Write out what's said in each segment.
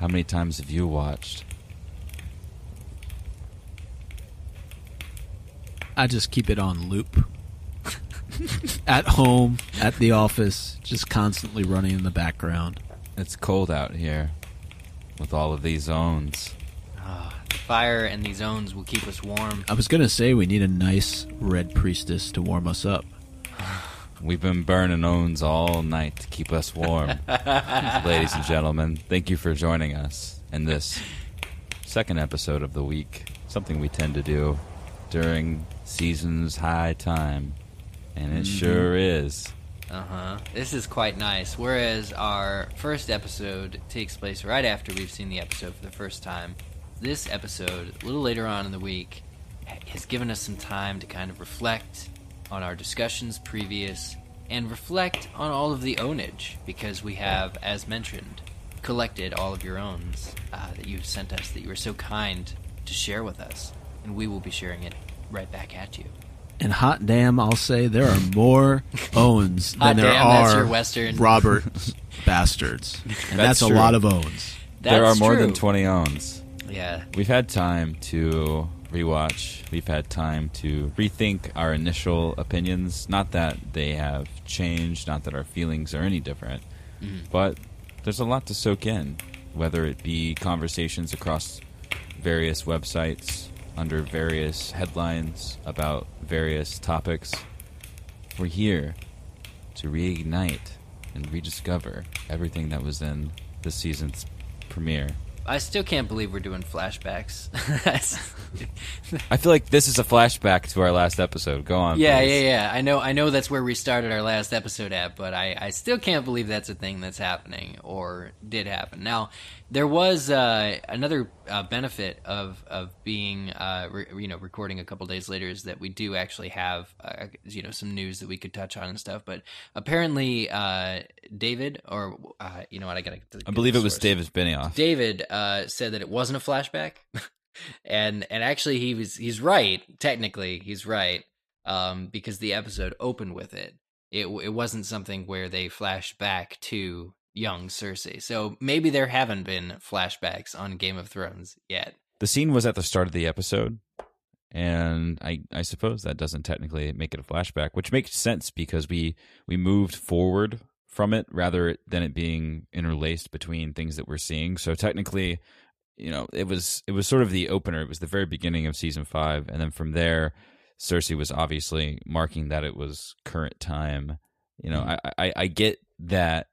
How many times have you watched? I just keep it on loop. At home, at the office, just constantly running in the background. It's cold out here with all of these zones. Fire and these zones will keep us warm. I was going to say we need a nice red priestess to warm us up. We've been burning owns all night to keep us warm. Ladies and gentlemen, thank you for joining us in this second episode of the week, something we tend to do during season's high time, and it sure is. This is quite nice, whereas our first episode takes place right after we've seen the episode for the first time. This episode, a little later on in the week, has given us some time to kind of reflect on our discussions previous, and reflect on all of the ownage, because we have, as mentioned, collected all of your owns that you've sent us, that you were so kind to share with us, and we will be sharing it right back at you. And hot damn, I'll say there are more owns than there are Robert bastards, and that's a lot of owns. There are more than 20 owns. Yeah, we've had time to rewatch. We've had time to rethink our initial opinions. Not that they have changed, not that our feelings are any different, but there's a lot to soak in, whether it be conversations across various websites under various headlines about various topics. We're here to reignite and rediscover everything that was in this season's premiere. I still can't believe we're doing flashbacks. I feel like this is a flashback to our last episode. Go on. Yeah, please. I know that's where we started our last episode at, but I still can't believe that's a thing that's happening or did happen. Now, there was another benefit of being recording a couple days later, is that we do actually have some news that we could touch on and stuff. But apparently, David, or you know what, I believe it was David Benioff. David said that it wasn't a flashback, and actually he's right. Technically, he's right because the episode opened with it. It wasn't something where they flashed back to young Cersei. So maybe there haven't been flashbacks on Game of Thrones yet. The scene was at the start of the episode, and I suppose that doesn't technically make it a flashback, which makes sense because we moved forward from it rather than it being interlaced between things that we're seeing. So technically, you know, it was sort of the opener. It was the very beginning of season 5, and then from there, Cersei was obviously marking that it was current time. You know, I get that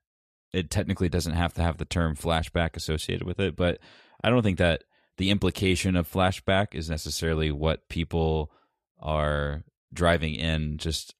it technically doesn't have to have the term flashback associated with it, but I don't think that the implication of flashback is necessarily what people are driving in. Just,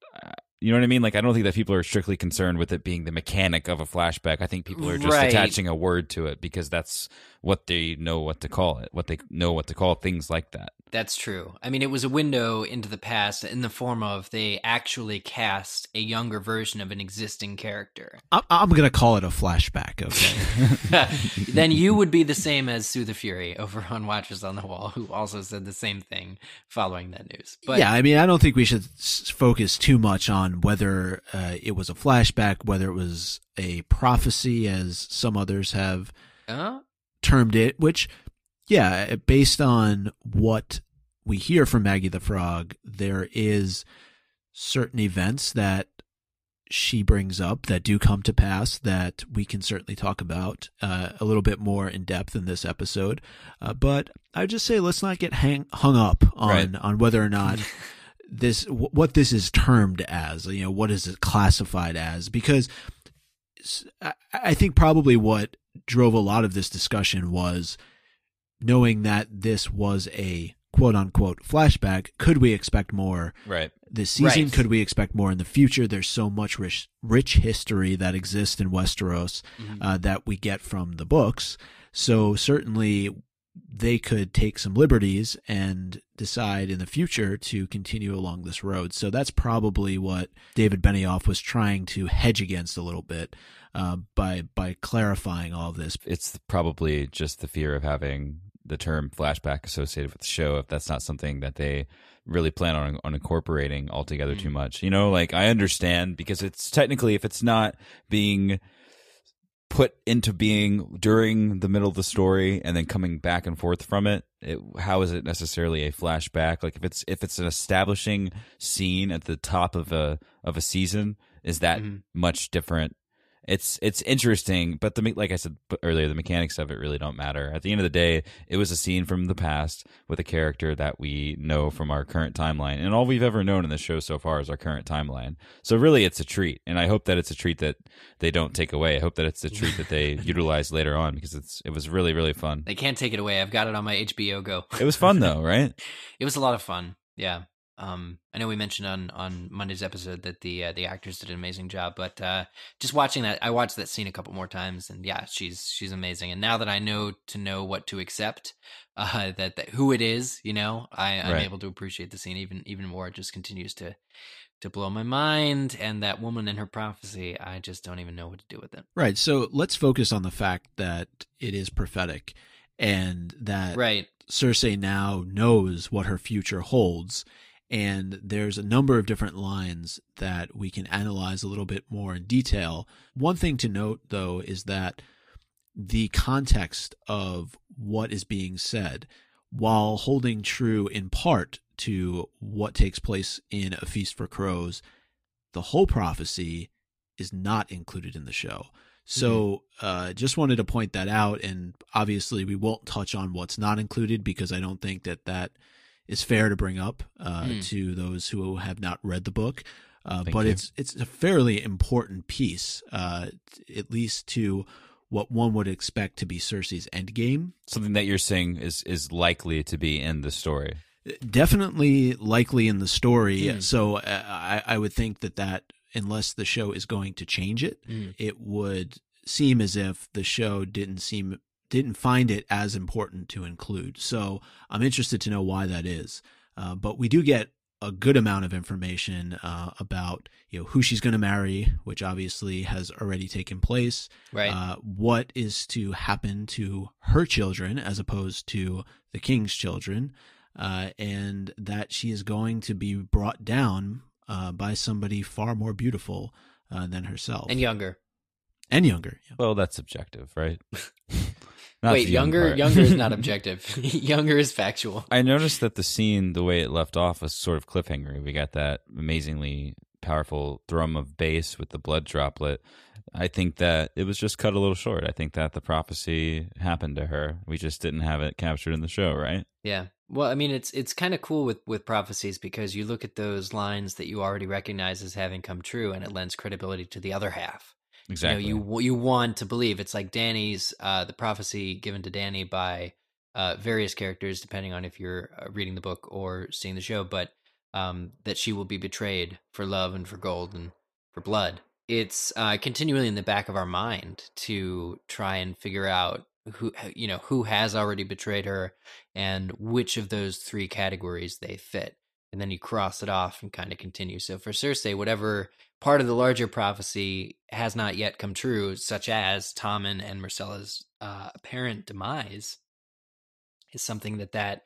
you know what I mean? Like, I don't think that people are strictly concerned with it being the mechanic of a flashback. I think people are just attaching a word to it because that's what they know what to call it, what they know what to call things like that. That's true. I mean, it was a window into the past in the form of they actually cast a younger version of an existing character. I'm going to call it a flashback, okay? Then you would be the same as Sue the Fury over on Watchers on the Wall, who also said the same thing following that news. But yeah, I mean, I don't think we should focus too much on whether it was a flashback, whether it was a prophecy, as some others have termed it, which... Yeah, based on what we hear from Maggie the Frog, there is certain events that she brings up that do come to pass that we can certainly talk about a little bit more in depth in this episode. But I would just say let's not get hung up on whether or not this what this is termed as. You know, what is it classified as? Because I think probably what drove a lot of this discussion was knowing that this was a quote-unquote flashback, could we expect more this season? Right. Could we expect more in the future? There's so much rich history that exists in Westeros that we get from the books. So certainly they could take some liberties and decide in the future to continue along this road. So that's probably what David Benioff was trying to hedge against a little bit by clarifying all of this. It's probably just the fear of having the term flashback associated with the show, if that's not something that they really plan on incorporating altogether too much. You know, like I understand, because it's technically, if it's not being put into being during the middle of the story and then coming back and forth from it, how is it necessarily a flashback? Like if it's an establishing scene at the top of a season, is that much different? It's interesting, but like I said earlier, the mechanics of it really don't matter. At the end of the day, it was a scene from the past with a character that we know from our current timeline, and all we've ever known in the show so far is our current timeline. So really, it's a treat, and I hope that it's a treat that they don't take away. I hope that it's a treat that they utilize later on, because it was really, really fun. They can't take it away. I've got it on my HBO Go. It was fun though, right? It was a lot of fun. Yeah. I know we mentioned on Monday's episode that the actors did an amazing job, but just watching that, I watched that scene a couple more times, and yeah, she's amazing. And now that I know what to accept, that who it is, you know, I'm right. Able to appreciate the scene even more. It just continues to blow my mind, and that woman and her prophecy, I just don't even know what to do with it. Right. So let's focus on the fact that it is prophetic, and that right. Cersei now knows what her future holds. And there's a number of different lines that we can analyze a little bit more in detail. One thing to note, though, is that the context of what is being said, while holding true in part to what takes place in A Feast for Crows, the whole prophecy is not included in the show. So just wanted to point that out. And obviously we won't touch on what's not included, because I don't think that is fair to bring up to those who have not read the book. But it's a fairly important piece, at least to what one would expect to be Cersei's endgame. Something that you're saying is likely to be in the story. Definitely likely in the story. Mm. So I would think that unless the show is going to change it, it would seem as if the show didn't find it as important to include. So I'm interested to know why that is. But we do get a good amount of information about who she's going to marry, which obviously has already taken place. Right. What is to happen to her children as opposed to the king's children, and that she is going to be brought down by somebody far more beautiful than herself. And younger. Yeah. Well, that's subjective, right? Wait, younger is not objective. Younger is factual. I noticed that the scene, the way it left off, was sort of cliffhanger. We got that amazingly powerful thrum of bass with the blood droplet. I think that it was just cut a little short. I think that the prophecy happened to her. We just didn't have it captured in the show, right? Yeah. Well, I mean, it's kind of cool with prophecies, because you look at those lines that you already recognize as having come true, and it lends credibility to the other half. Exactly. You want to believe. It's like Danny's the prophecy given to Danny by various characters, depending on if you're reading the book or seeing the show, but that she will be betrayed for love and for gold and for blood. It's continually in the back of our mind to try and figure out who has already betrayed her and which of those three categories they fit. And then you cross it off and kind of continue. So for Cersei, whatever part of the larger prophecy has not yet come true, such as Tommen and Myrcella's apparent demise, is something that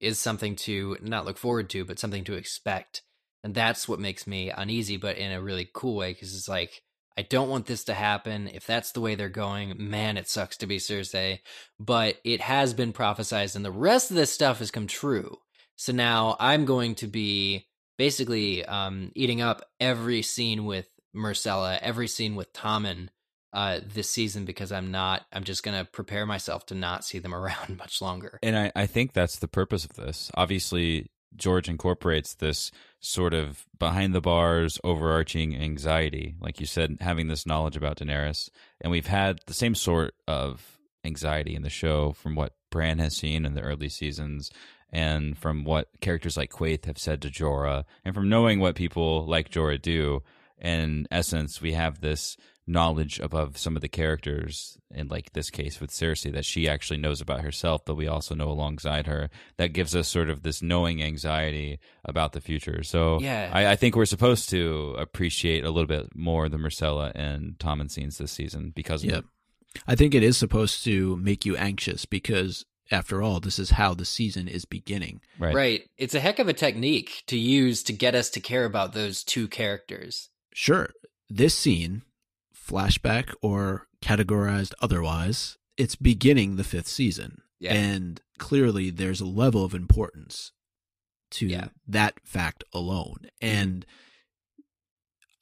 is something to not look forward to, but something to expect. And that's what makes me uneasy, but in a really cool way, because it's like, I don't want this to happen. If that's the way they're going, man, it sucks to be Cersei. But it has been prophesized, and the rest of this stuff has come true. So now I'm going to be basically eating up every scene with Myrcella, every scene with Tommen this season, because I'm just going to prepare myself to not see them around much longer. And I think that's the purpose of this. Obviously, George incorporates this sort of behind the bars overarching anxiety, like you said, having this knowledge about Daenerys. And we've had the same sort of anxiety in the show from what Bran has seen in the early seasons, and from what characters like Quaithe have said to Jorah, and from knowing what people like Jorah do. In essence, we have this knowledge above some of the characters, and like this case with Cersei, that she actually knows about herself, but we also know alongside her, that gives us sort of this knowing anxiety about the future. So yeah. I think we're supposed to appreciate a little bit more the Myrcella and Tommen scenes this season because of it. I think it is supposed to make you anxious, because after all, this is how the season is beginning. Right. It's a heck of a technique to use to get us to care about those two characters. Sure. This scene, flashback or categorized otherwise, it's beginning the fifth season. Yeah. And clearly there's a level of importance to that fact alone. And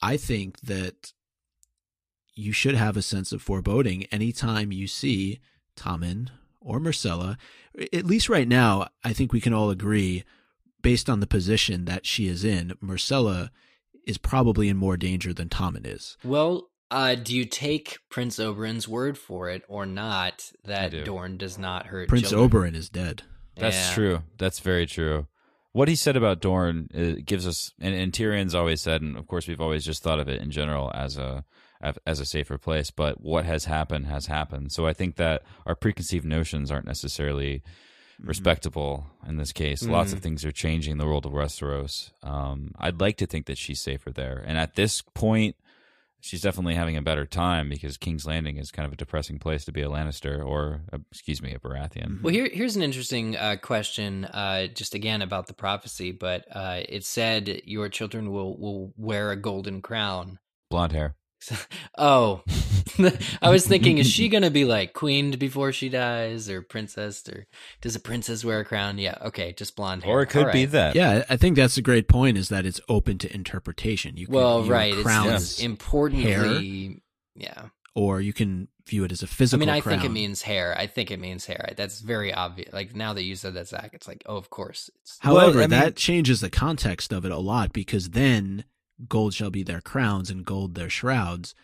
I think that you should have a sense of foreboding anytime you see Tommen or Myrcella. At least right now, I think we can all agree, based on the position that she is in, Myrcella is probably in more danger than Tommen is. Well, do you take Prince Oberyn's word for it or not that Dorne does not hurt Prince children? Oberyn is dead. That's true. That's very true. What he said about Dorne gives us, and Tyrion's always said, and of course we've always just thought of it in general as a safer place, but what has happened. So I think that our preconceived notions aren't necessarily respectable in this case. Lots of things are changing in the world of Westeros. I'd like to think that she's safer there. And at this point, she's definitely having a better time because King's Landing is kind of a depressing place to be a Lannister or, a Baratheon. Well, here's an interesting question, just again about the prophecy, but it said your children will wear a golden crown. Blonde hair. Oh, I was thinking, is she going to be like queened before she dies or princess, or does a princess wear a crown? Yeah. Okay. Just blonde hair. Or it could be that. Yeah. I think that's a great point is that it's open to interpretation. You can crown it's importantly hair, or you can view it as a physical crown. I think it means hair. That's very obvious. Like now that you said that, Zach, it's like, oh, of course. However, that changes the context of it a lot because then gold shall be their crowns and gold their shrouds.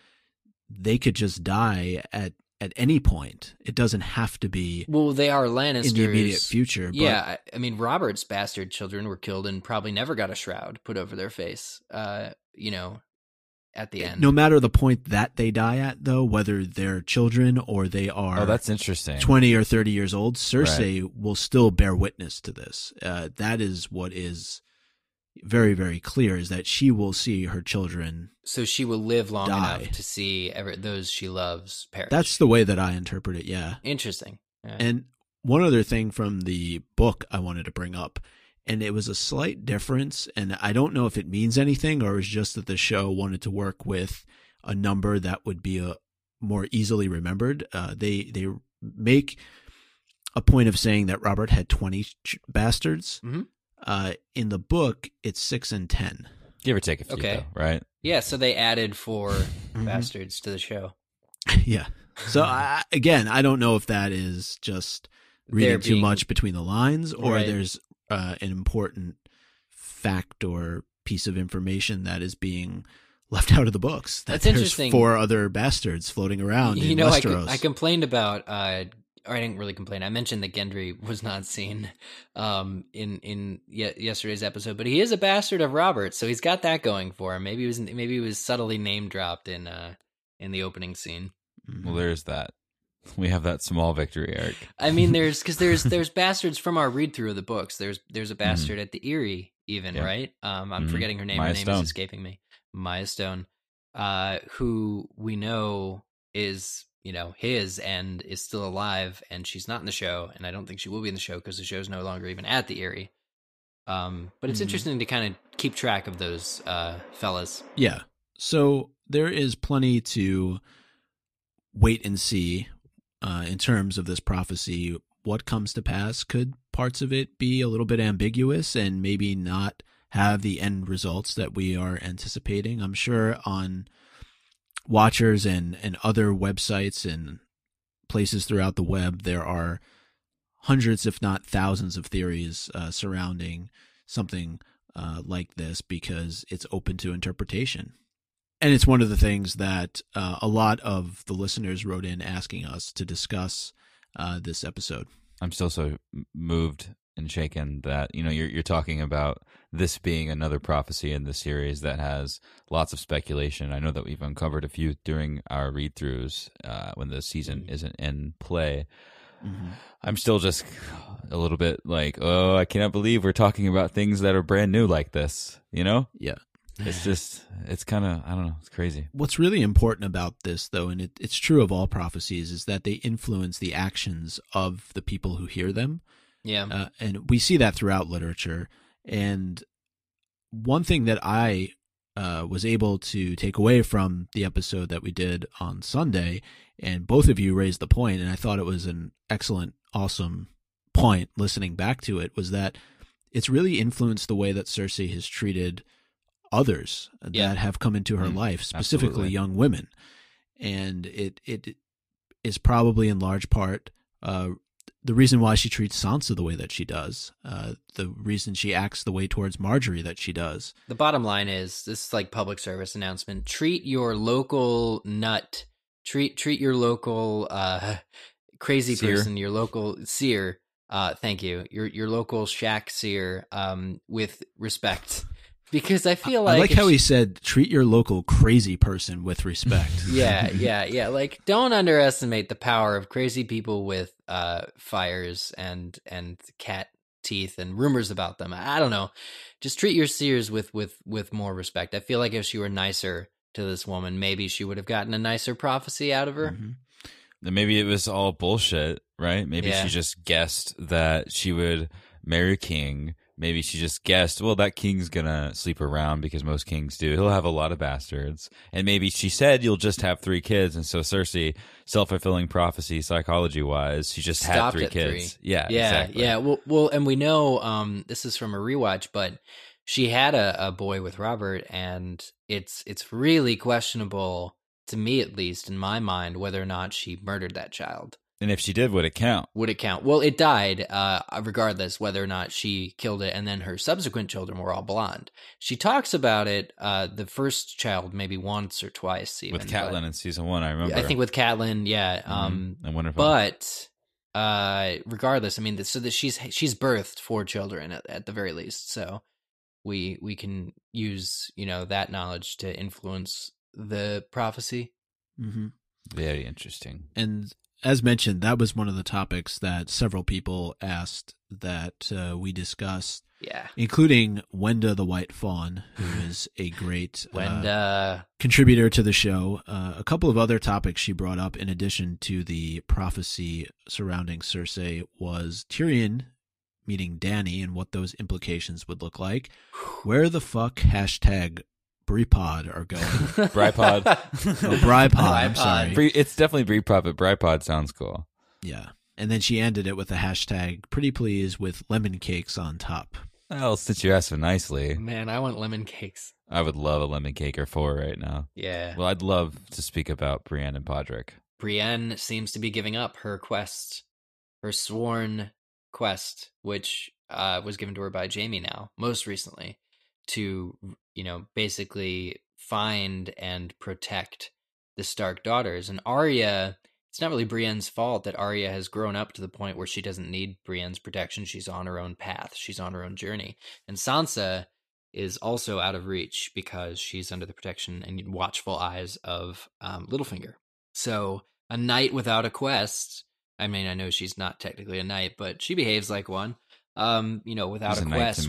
They could just die at any point. It doesn't have to be. Well, they are Lannisters in the immediate future. But yeah, Robert's bastard children were killed and probably never got a shroud put over their face. At the end, no matter the point that they die at, though, whether they're children or they are, that's interesting, 20 or 30 years old, Cersei will still bear witness to this. That is what is very, very clear, is that she will see her children. So she will live long enough to see those she loves perish. That's the way that I interpret it, yeah. Interesting. Yeah. And one other thing from the book I wanted to bring up, and it was a slight difference, and I don't know if it means anything or it was just that the show wanted to work with a number that would be more easily remembered. They make a point of saying that Robert had 20 bastards. Mm-hmm. In the book, it's 6 and 10. Give or take a few, though, right? Yeah, so they added 4 bastards to the show. Yeah. So, I don't know if that is just reading too much between the lines or there's an important fact or piece of information that is being left out of the books. That's interesting. 4 other bastards floating around in Westeros. I complained about... or I didn't really complain. I mentioned that Gendry was not seen in yesterday's episode, but he is a bastard of Robert, so he's got that going for him. Maybe he was subtly name dropped in the opening scene. Well, there's that. We have that small victory, Eric. There's bastards from our read through of the books. There's a bastard at the Eyrie, even right. I'm forgetting her name. Her name is escaping me. Maya Stone, who we know is, his end, is still alive, and she's not in the show, and I don't think she will be in the show because the show's no longer even at the Eyrie. But it's interesting to kind of keep track of those fellas. Yeah. So there is plenty to wait and see in terms of this prophecy. What comes to pass? Could parts of it be a little bit ambiguous and maybe not have the end results that we are anticipating? I'm sure on Watchers and other websites and places throughout the web, there are hundreds, if not thousands, of theories surrounding something like this because it's open to interpretation. And it's one of the things that a lot of the listeners wrote in asking us to discuss this episode. I'm still so moved and shaken that, you're talking about this being another prophecy in the series that has lots of speculation. I know that we've uncovered a few during our read-throughs when the season isn't in play. Mm-hmm. I'm still just a little bit like, oh, I cannot believe we're talking about things that are brand new like this, Yeah. It's just, it's kind of, I don't know, it's crazy. What's really important about this, though, and it's true of all prophecies, is that they influence the actions of the people who hear them. Yeah. And we see that throughout literature. And one thing that I was able to take away from the episode that we did on Sunday, and both of you raised the point, and I thought it was an excellent, awesome point listening back to it, was that it's really influenced the way that Cersei has treated others that have come into her life, specifically young women. And it is probably in large part the reason why she treats Sansa the way that she does, the reason she acts the way towards Margaery that she does. The bottom line is, this is like public service announcement, treat your local nut, treat your local crazy seer. Person, your local seer, thank you, your local shack seer with respect. Because I feel like... I like how he said, treat your local crazy person with respect. Yeah. Like, don't underestimate the power of crazy people with fires and cat teeth and rumors about them. I don't know. Just treat your seers with more respect. I feel like if she were nicer to this woman, maybe she would have gotten a nicer prophecy out of her. Mm-hmm. And maybe it was all bullshit, right? Maybe she just guessed that she would marry King. Maybe she just guessed, well, that king's going to sleep around because most kings do. He'll have a lot of bastards. And maybe she said, you'll just have 3 kids. And so Cersei, self-fulfilling prophecy, psychology-wise, she just had 3 kids. 3. Yeah, exactly. Yeah, well, and we know this is from a rewatch, but she had a boy with Robert, and it's really questionable, to me at least, in my mind, whether or not she murdered that child. And if she did, would it count? Would it count? Well, it died regardless whether or not she killed it, and then her subsequent children were all blonde. She talks about it, the first child, maybe once or twice even. With Catelyn in season 1, I remember. I think with Catelyn, yeah. Mm-hmm. I wonder if regardless, I mean, so that she's birthed 4 children at the very least, so we can use, that knowledge to influence the prophecy. Mm-hmm. Very interesting. And... as mentioned, that was one of the topics that several people asked that we discussed, including Wenda the White Fawn, who is a great contributor to the show. A couple of other topics she brought up in addition to the prophecy surrounding Cersei was Tyrion meeting Dany and what those implications would look like. Where the fuck # Brypod are going. Brypod. I'm sorry. It's definitely Brypod, but Brypod sounds cool. Yeah. And then she ended it with a # pretty please with lemon cakes on top. Well, since you asked so nicely. Man, I want lemon cakes. I would love a lemon cake or 4 right now. Yeah. Well, I'd love to speak about Brienne and Podrick. Brienne seems to be giving up her quest, her sworn quest, which was given to her by Jamie now, most recently, to... basically find and protect the Stark daughters. And Arya, it's not really Brienne's fault that Arya has grown up to the point where she doesn't need Brienne's protection. She's on her own path. She's on her own journey. And Sansa is also out of reach because she's under the protection and watchful eyes of Littlefinger. So a knight without a quest, I mean, I know she's not technically a knight, but she behaves like one. Without a quest,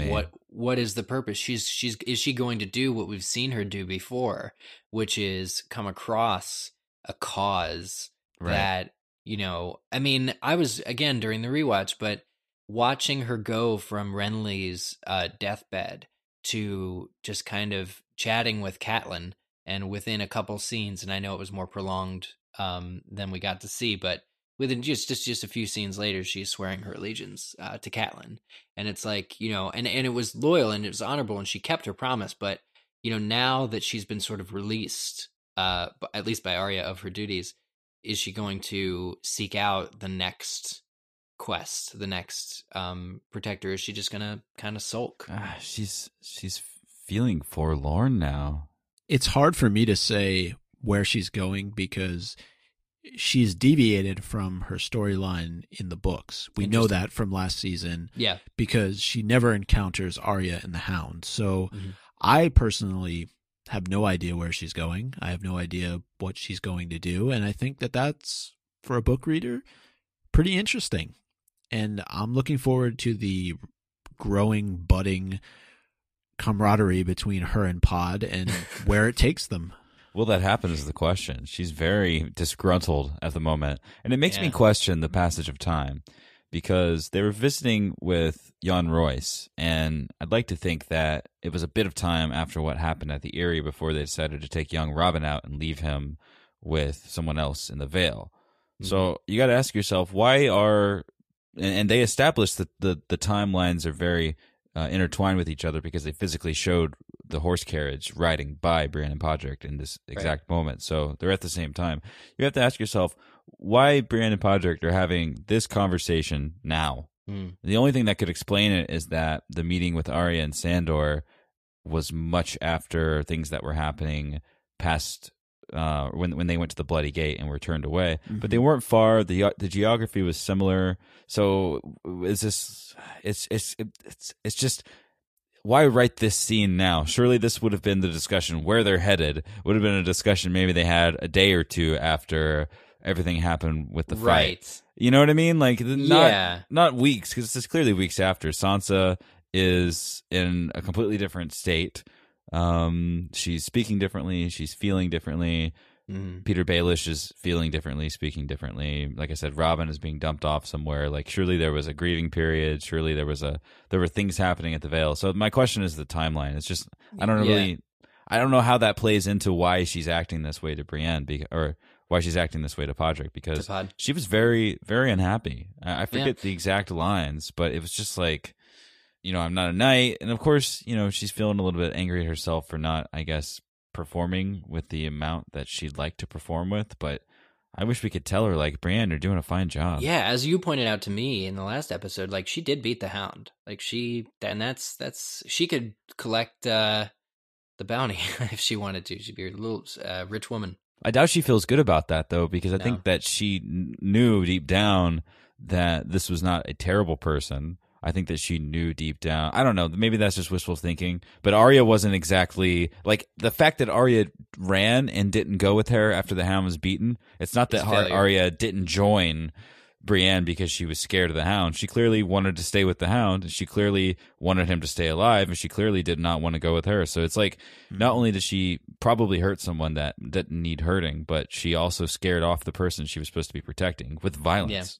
what is the purpose? Is she going to do what we've seen her do before, which is come across a cause that, I mean, I was again during the rewatch, but watching her go from Renly's deathbed to just kind of chatting with Catelyn, and within a couple scenes, and I know it was more prolonged than we got to see, but within just a few scenes later, she's swearing her allegiance to Catelyn. And it's like, and it was loyal and it was honorable and she kept her promise. But, now that she's been sort of released, at least by Arya, of her duties, is she going to seek out the next quest, the next protector? Is she just going to kind of sulk? She's feeling forlorn now. It's hard for me to say where she's going because... she's deviated from her storyline in the books. We know that from last season, because she never encounters Arya and the Hound. So I personally have no idea where she's going. I have no idea what she's going to do. And I think that's, for a book reader, pretty interesting. And I'm looking forward to the growing, budding camaraderie between her and Pod and where it takes them. Will that happen is the question. She's very disgruntled at the moment. And it makes me question the passage of time because they were visiting with Jon Royce, and I'd like to think that it was a bit of time after what happened at the Eyrie before they decided to take young Robin out and leave him with someone else in the Vale. Mm-hmm. So you got to ask yourself, why are... And they established that the timelines are very intertwined with each other because they physically showed the horse carriage riding by Brienne and Podrick in this exact moment. So they're at the same time. You have to ask yourself why Brienne and Podrick are having this conversation now. Mm. The only thing that could explain it is that the meeting with Arya and Sandor was much after things that were happening past when they went to the Bloody Gate and were turned away. Mm-hmm. But they weren't far. The geography was similar. So is this? It's just, why write this scene now? Surely this would have been the discussion where they're headed. Would have been a discussion maybe they had a day or two after everything happened with the fight. You know what I mean? Like not weeks, because it's clearly weeks after. Sansa is in a completely different state. She's speaking differently, she's feeling differently. Peter Baelish is feeling differently, speaking differently. Like I said, Robin is being dumped off somewhere. Like, surely there was a grieving period, surely there were things happening at the Vale. So my question is the timeline. It's just I don't know how that plays into why she's acting this way to Brienne, or why she's acting this way to Podrick, because she was very, very unhappy. I forget the exact lines, but it was just like, you know, I'm not a knight. And of course, you know, she's feeling a little bit angry at herself for not, I guess, performing with the amount that she'd like to perform with. But I wish we could tell her, like, Brienne, you're doing a fine job. Yeah, as you pointed out to me in the last episode, like, she did beat the Hound. Like, that's she could collect the bounty if she wanted to. She'd be a little rich woman. I doubt she feels good about that, though, because I think that she knew deep down that this was not a terrible person. I think that she knew deep down. I don't know. Maybe that's just wishful thinking. But Arya wasn't exactly... Like, the fact that Arya ran and didn't go with her after the Hound was beaten, it's not that Arya didn't join Brienne because she was scared of the Hound. She clearly wanted to stay with the Hound, and she clearly wanted him to stay alive, and she clearly did not want to go with her. So it's like, not only did she probably hurt someone that didn't need hurting, but she also scared off the person she was supposed to be protecting with violence.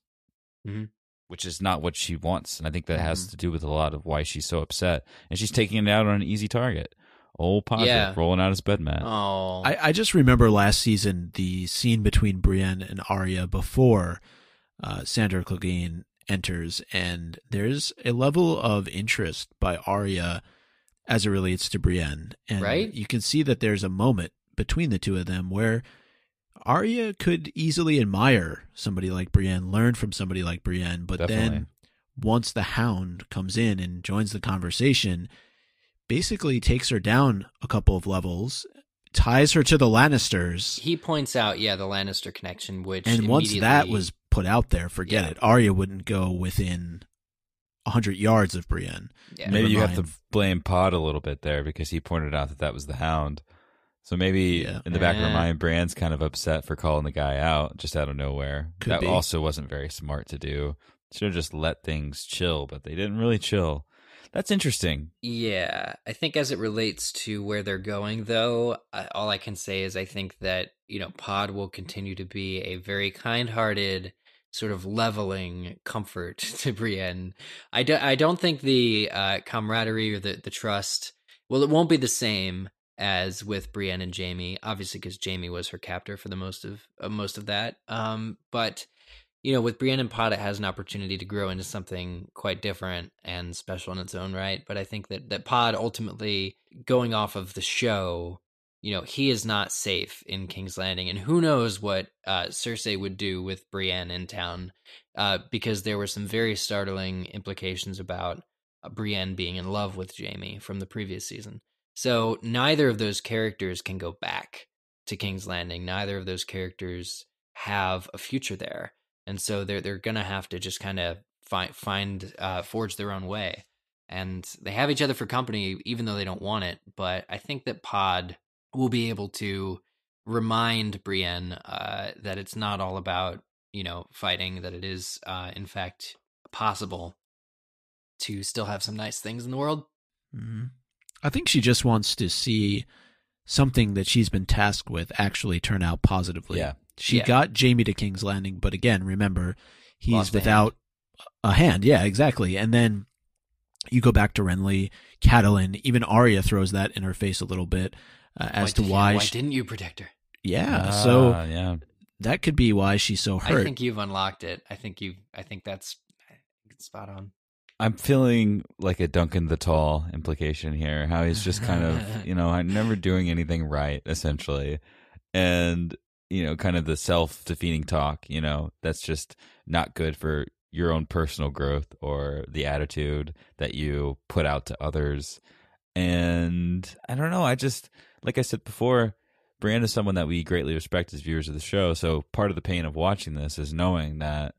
Yeah. Mm-hmm. Which is not what she wants. And I think that has to do with a lot of why she's so upset. And she's taking it out on an easy target. Old Podrick rolling out his bed mat. Oh. I just remember last season, the scene between Brienne and Arya before Sandor Clegane enters. And there's a level of interest by Arya as it relates to Brienne. And you can see that there's a moment between the two of them where Arya could easily admire somebody like Brienne, learn from somebody like Brienne, but then once the Hound comes in and joins the conversation, basically takes her down a couple of levels, ties her to the Lannisters. He points out, the Lannister connection, which and once that was put out there, forget it. Arya wouldn't go within 100 yards of Brienne. Yeah. Maybe you have to blame Pod a little bit there because he pointed out that that was the Hound. So maybe in the back of her mind, Brienne's kind of upset for calling the guy out just out of nowhere. Could be. Also wasn't very smart to do. Should have just let things chill, but they didn't really chill. That's interesting. Yeah. I think as it relates to where they're going, though, all I can say is I think that, you know, Pod will continue to be a very kind-hearted, sort of leveling comfort to Brienne. I don't think the camaraderie or the trust, well, it won't be the same as with Brienne and Jamie, obviously, because Jamie was her captor for the most of that. But, you know, with Brienne and Pod, it has an opportunity to grow into something quite different and special in its own right. But I think that Pod ultimately, going off of the show, you know, he is not safe in King's Landing. And who knows what Cersei would do with Brienne in town, because there were some very startling implications about Brienne being in love with Jamie from the previous season. So neither of those characters can go back to King's Landing. Neither of those characters have a future there, and so they're gonna have to just kind of forge their own way. And they have each other for company, even though they don't want it. But I think that Pod will be able to remind Brienne that it's not all about, you know, fighting. That it is, in fact, possible to still have some nice things in the world. Mm-hmm. I think she just wants to see something that she's been tasked with actually turn out positively. Yeah. She got Jamie to King's Landing, but again, remember, he's without a hand. Yeah, exactly. And then you go back to Renly, Catelyn, even Arya throws that in her face a little bit as to why didn't you protect her? Yeah. So that could be why she's so hurt. I think you've unlocked it. I think that's spot on. I'm feeling like a Duncan the Tall implication here, how he's just kind of, I'm never doing anything right, essentially. And, kind of the self-defeating talk, that's just not good for your own personal growth or the attitude that you put out to others. And I don't know, I just, like I said before, Brienne is someone that we greatly respect as viewers of the show. So part of the pain of watching this is knowing that,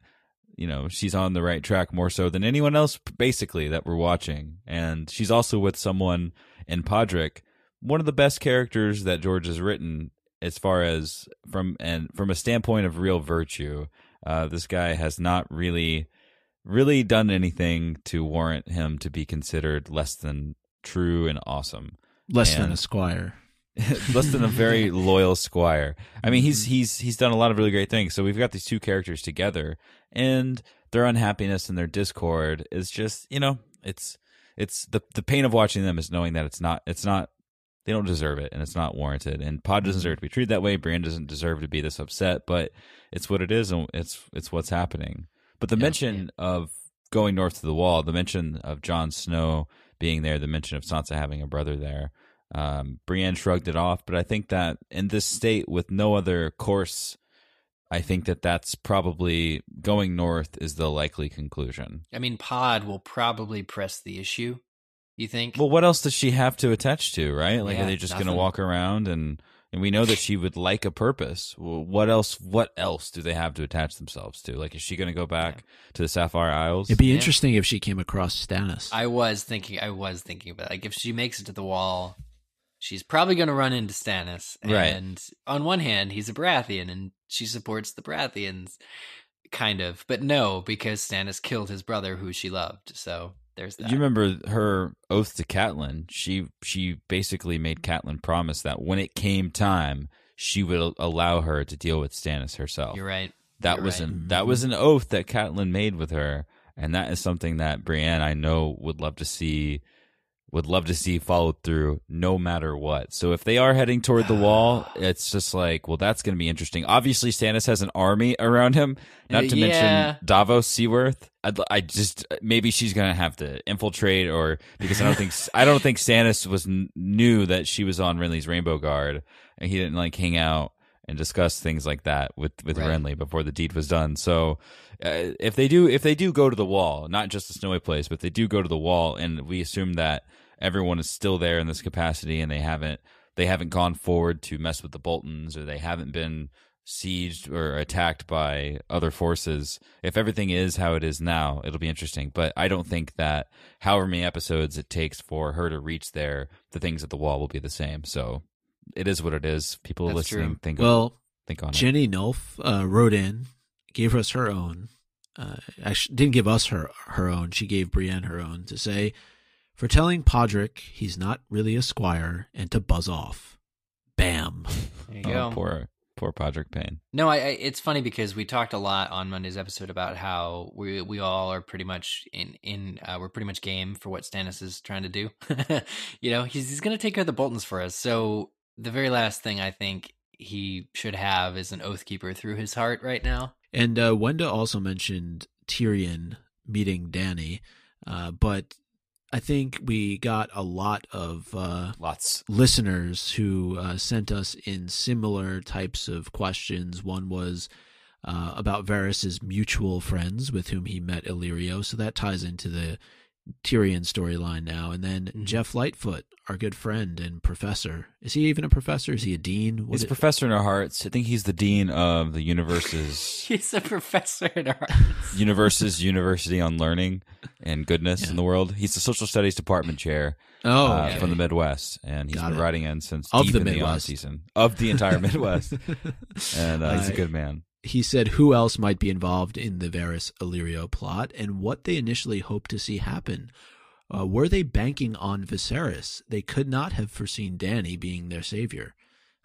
she's on the right track more so than anyone else, basically, that we're watching. And she's also with someone in Podrick, one of the best characters that George has written as far as from a standpoint of real virtue. This guy has not really done anything to warrant him to be considered less than true and awesome. Less than a squire. Less than a very loyal squire. I mean, he's done a lot of really great things. So we've got these two characters together, and their unhappiness and their discord is just, it's the pain of watching them is knowing that it's not they don't deserve it, and it's not warranted. And Pod doesn't deserve to be treated that way. Brienne doesn't deserve to be this upset, but it's what it is, and it's what's happening. But the mention of going north to the Wall, the mention of Jon Snow being there, the mention of Sansa having a brother there. Brienne shrugged it off, but I think that in this state with no other course, I think that that's probably going north is the likely conclusion. I mean, Pod will probably press the issue, you think? Well, what else does she have to attach to, right? Like, are they just going to walk around? And we know that she would like a purpose. Well, what else do they have to attach themselves to? Like, is she going to go back to the Sapphire Isles? It'd be interesting if she came across Stannis. I was thinking about it. Like, if she makes it to the Wall, she's probably going to run into Stannis. And on one hand, he's a Baratheon, and she supports the Baratheons, kind of. But no, because Stannis killed his brother, who she loved. So there's that. You remember her oath to Catelyn? She basically made Catelyn promise that when it came time, she would allow her to deal with Stannis herself. You're right. That was an oath that Catelyn made with her, and that is something that Brienne, I know, would love to see followed through no matter what. So if they are heading toward the Wall, it's just like, well, that's going to be interesting. Obviously, Stannis has an army around him, not to mention Davos Seaworth. Maybe she's going to have to infiltrate, or because I don't think Stannis knew that she was on Renly's Rainbow Guard, and he didn't like hang out and discuss things like that with Renly before the deed was done. So if they do go to the Wall, not just the snowy place, but if they do go to the Wall, and we assume that everyone is still there in this capacity, and they haven't gone forward to mess with the Boltons, or they haven't been sieged or attacked by other forces. If everything is how it is now, it'll be interesting. But I don't think that however many episodes it takes for her to reach there, the things at the Wall will be the same. So it is what it is. People That's listening true. Think well, on, think on Jenny it. Nolf wrote in, gave us her own. Actually, didn't give us her own. She gave Brienne her own to say, for telling Podrick he's not really a squire and to buzz off. Bam. There you go. Poor Podrick Payne. No, I it's funny because we talked a lot on Monday's episode about how we all are pretty much we're pretty much game for what Stannis is trying to do. He's going to take care of the Boltons for us. So the very last thing I think he should have is an Oathkeeper through his heart right now. And Wenda also mentioned Tyrion meeting Dany, but I think we got a lot of listeners who sent us in similar types of questions. One was about Varys' mutual friends with whom he met Illyrio, so that ties into the Tyrion storyline now. And then Jeff Lightfoot, our good friend and professor. Is he even a professor? Is he a dean? He's a professor in our hearts. I think he's the dean of the universes. He's a professor in our hearts. Universes, University on Learning and Goodness in the World. He's the social studies department chair from the Midwest, and he's been writing in since deep in the on-season of the entire Midwest. And he's a good man. He said who else might be involved in the Varys-Illyrio plot and what they initially hoped to see happen. Were they banking on Viserys? They could not have foreseen Dany being their savior.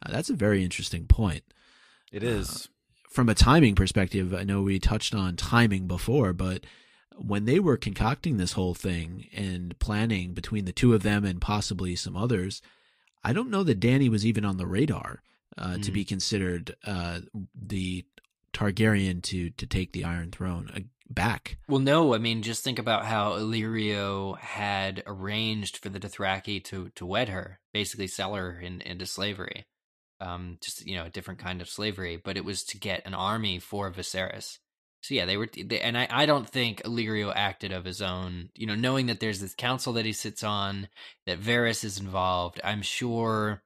That's a very interesting point. It is. From a timing perspective, I know we touched on timing before, but when they were concocting this whole thing and planning between the two of them and possibly some others, I don't know that Dany was even on the radar to be considered the Targaryen to take the Iron Throne back. Well, no, I mean, just think about how Illyrio had arranged for the Dothraki to wed her, basically sell her into slavery. Just, you know, a different kind of slavery, but it was to get an army for Viserys. So yeah, I don't think Illyrio acted of his own, you know, knowing that there's this council that he sits on, that Varys is involved. I'm sure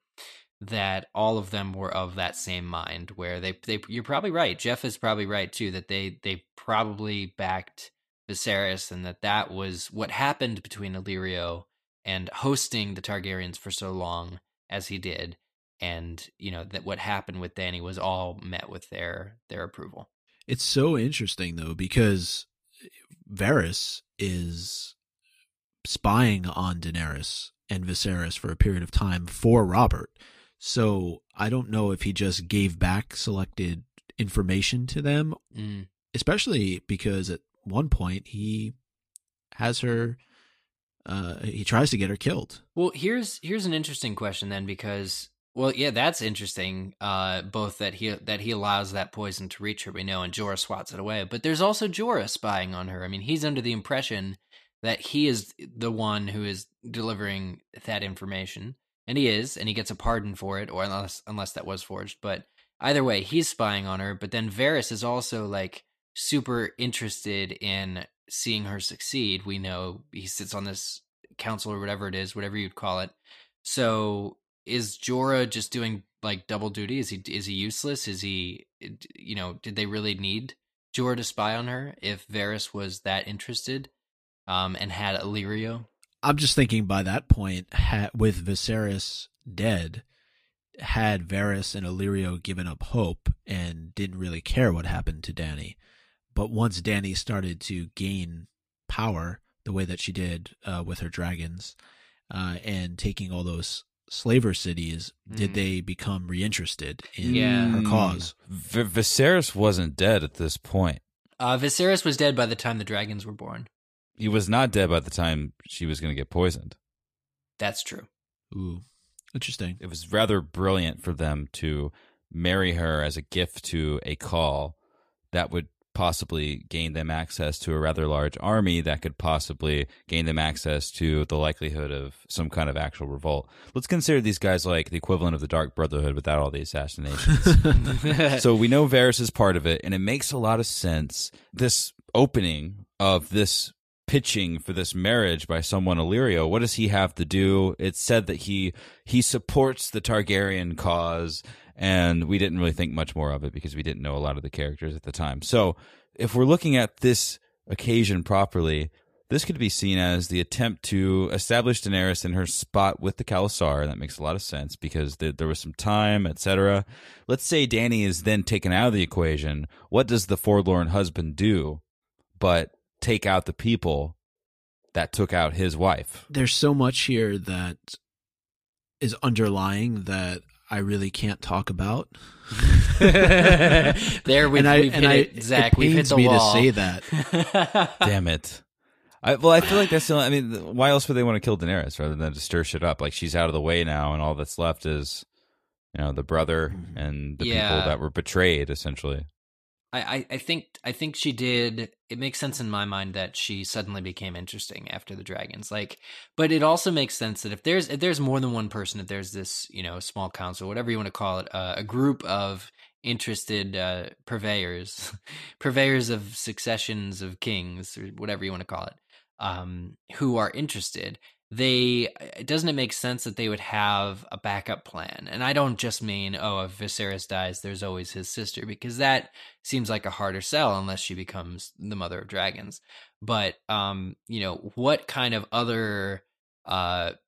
that all of them were of that same mind where they you're probably right. Jeff is probably right too, that they probably backed Viserys, and that was what happened between Illyrio and hosting the Targaryens for so long as he did. And, you know, that what happened with Dany was all met with their approval. It's so interesting, though, because Varys is spying on Daenerys and Viserys for a period of time for Robert. So I don't know if he just gave back selected information to them, especially because at one point he has her... he tries to get her killed. Well, here's an interesting question then, because... Well, yeah, that's interesting, both that he allows that poison to reach her, we know, and Jorah swats it away. But there's also Jorah spying on her. I mean, he's under the impression that he is the one who is delivering that information, and he is, and he gets a pardon for it, or unless that was forged. But either way, he's spying on her, but then Varys is also, like, super interested in seeing her succeed. We know he sits on this council or whatever it is, whatever you'd call it. So... is Jorah just doing like double duty? Is he useless? Is he, you know, did they really need Jorah to spy on her if Varys was that interested and had Illyrio? I'm just thinking by that point, with Viserys dead, had Varys and Illyrio given up hope and didn't really care what happened to Dany. But once Dany started to gain power the way that she did with her dragons and taking all those slaver cities, did they become reinterested in her cause? Viserys wasn't dead at this point. Viserys was dead by the time the dragons were born. He was not dead by the time she was going to get poisoned. That's true. Ooh, interesting. It was rather brilliant for them to marry her as a gift to a call that would possibly gain them access to a rather large army that could possibly gain them access to the likelihood of some kind of actual revolt. Let's consider these guys like the equivalent of the Dark Brotherhood without all the assassinations. So we know Varys is part of it, and it makes a lot of sense. This opening of this pitching for this marriage by someone, Illyrio, what does he have to do? It's said that he supports the Targaryen cause, and we didn't really think much more of it because we didn't know a lot of the characters at the time. So if we're looking at this occasion properly, this could be seen as the attempt to establish Daenerys in her spot with the Khalasar. That makes a lot of sense because there was some time, etc. Let's say Dany is then taken out of the equation. What does the forlorn husband do but take out the people that took out his wife? There's so much here that is underlying that I really can't talk about. There we've hit it. Zach, we've hit the wall. It pains me to say that. Damn it. I feel like that's the only, I mean, why else would they want to kill Daenerys rather than to stir shit up? Like, she's out of the way now, and all that's left is, you know, the brother and the people that were betrayed, essentially. I think she did. It makes sense in my mind that she suddenly became interesting after the dragons. Like, but it also makes sense that if there's more than one person, if there's this, you know, small council, whatever you want to call it, a group of interested purveyors of successions of kings, or whatever you want to call it, who are interested, doesn't it make sense that they would have a backup plan? And I don't just mean, oh, if Viserys dies, there's always his sister, because that seems like a harder sell unless she becomes the mother of dragons. But, you know, what kind of other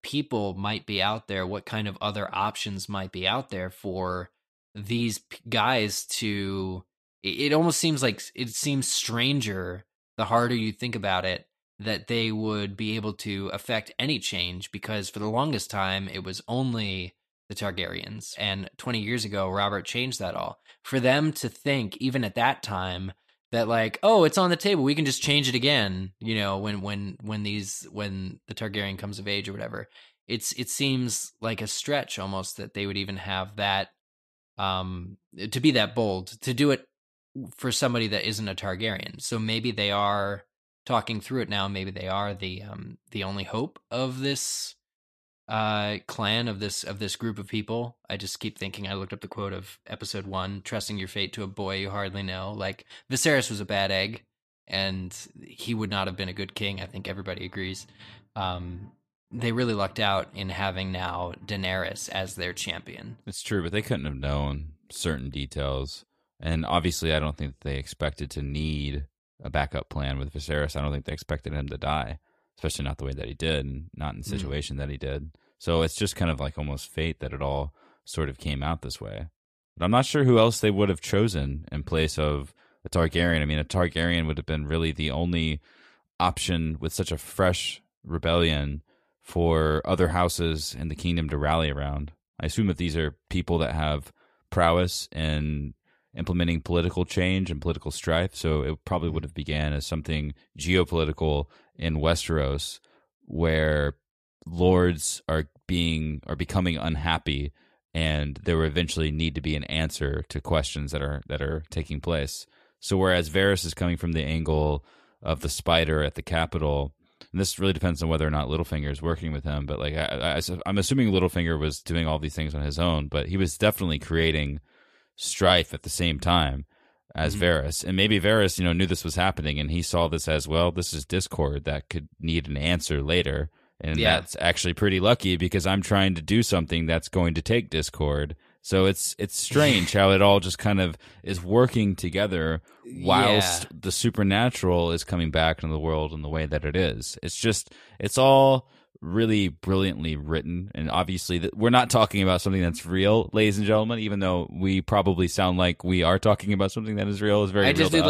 people might be out there? What kind of other options might be out there for these guys to... It almost seems like it seems stranger the harder you think about it, that they would be able to affect any change, because for the longest time, it was only the Targaryens. And 20 years ago, Robert changed that all. For them to think, even at that time, that like, oh, it's on the table, we can just change it again, you know, when the Targaryen comes of age or whatever. It seems like a stretch almost that they would even have that, to be that bold, to do it for somebody that isn't a Targaryen. So maybe they are talking through it now. Maybe they are the only hope of this clan, of this group of people. I just keep thinking, I looked up the quote of episode 1, trusting your fate to a boy you hardly know. Like, Viserys was a bad egg, and he would not have been a good king. I think everybody agrees. They really lucked out in having now Daenerys as their champion. It's true, but they couldn't have known certain details. And obviously, I don't think they expected to need a backup plan with Viserys. I don't think they expected him to die, especially not the way that he did, and not in the situation that he did. So it's just kind of like almost fate that it all sort of came out this way. But I'm not sure who else they would have chosen in place of a Targaryen. I mean, a Targaryen would have been really the only option with such a fresh rebellion for other houses in the kingdom to rally around. I assume that these are people that have prowess in implementing political change and political strife, so it probably would have began as something geopolitical in Westeros, where lords are becoming unhappy, and there will eventually need to be an answer to questions that are taking place. So whereas Varys is coming from the angle of the spider at the Capitol. And this really depends on whether or not Littlefinger is working with him. But like, I'm assuming Littlefinger was doing all these things on his own, but he was definitely creating strife at the same time as Varys. And maybe Varys, you know, knew this was happening, and he saw this as, well, this is discord that could need an answer later. And that's actually pretty lucky, because I'm trying to do something that's going to take discord. So it's strange how it all just kind of is working together whilst the supernatural is coming back into the world in the way that it is. It's just, it's all really brilliantly written. And obviously we're not talking about something that's real, ladies and gentlemen, even though we probably sound like we are talking about something that is real. It's very real to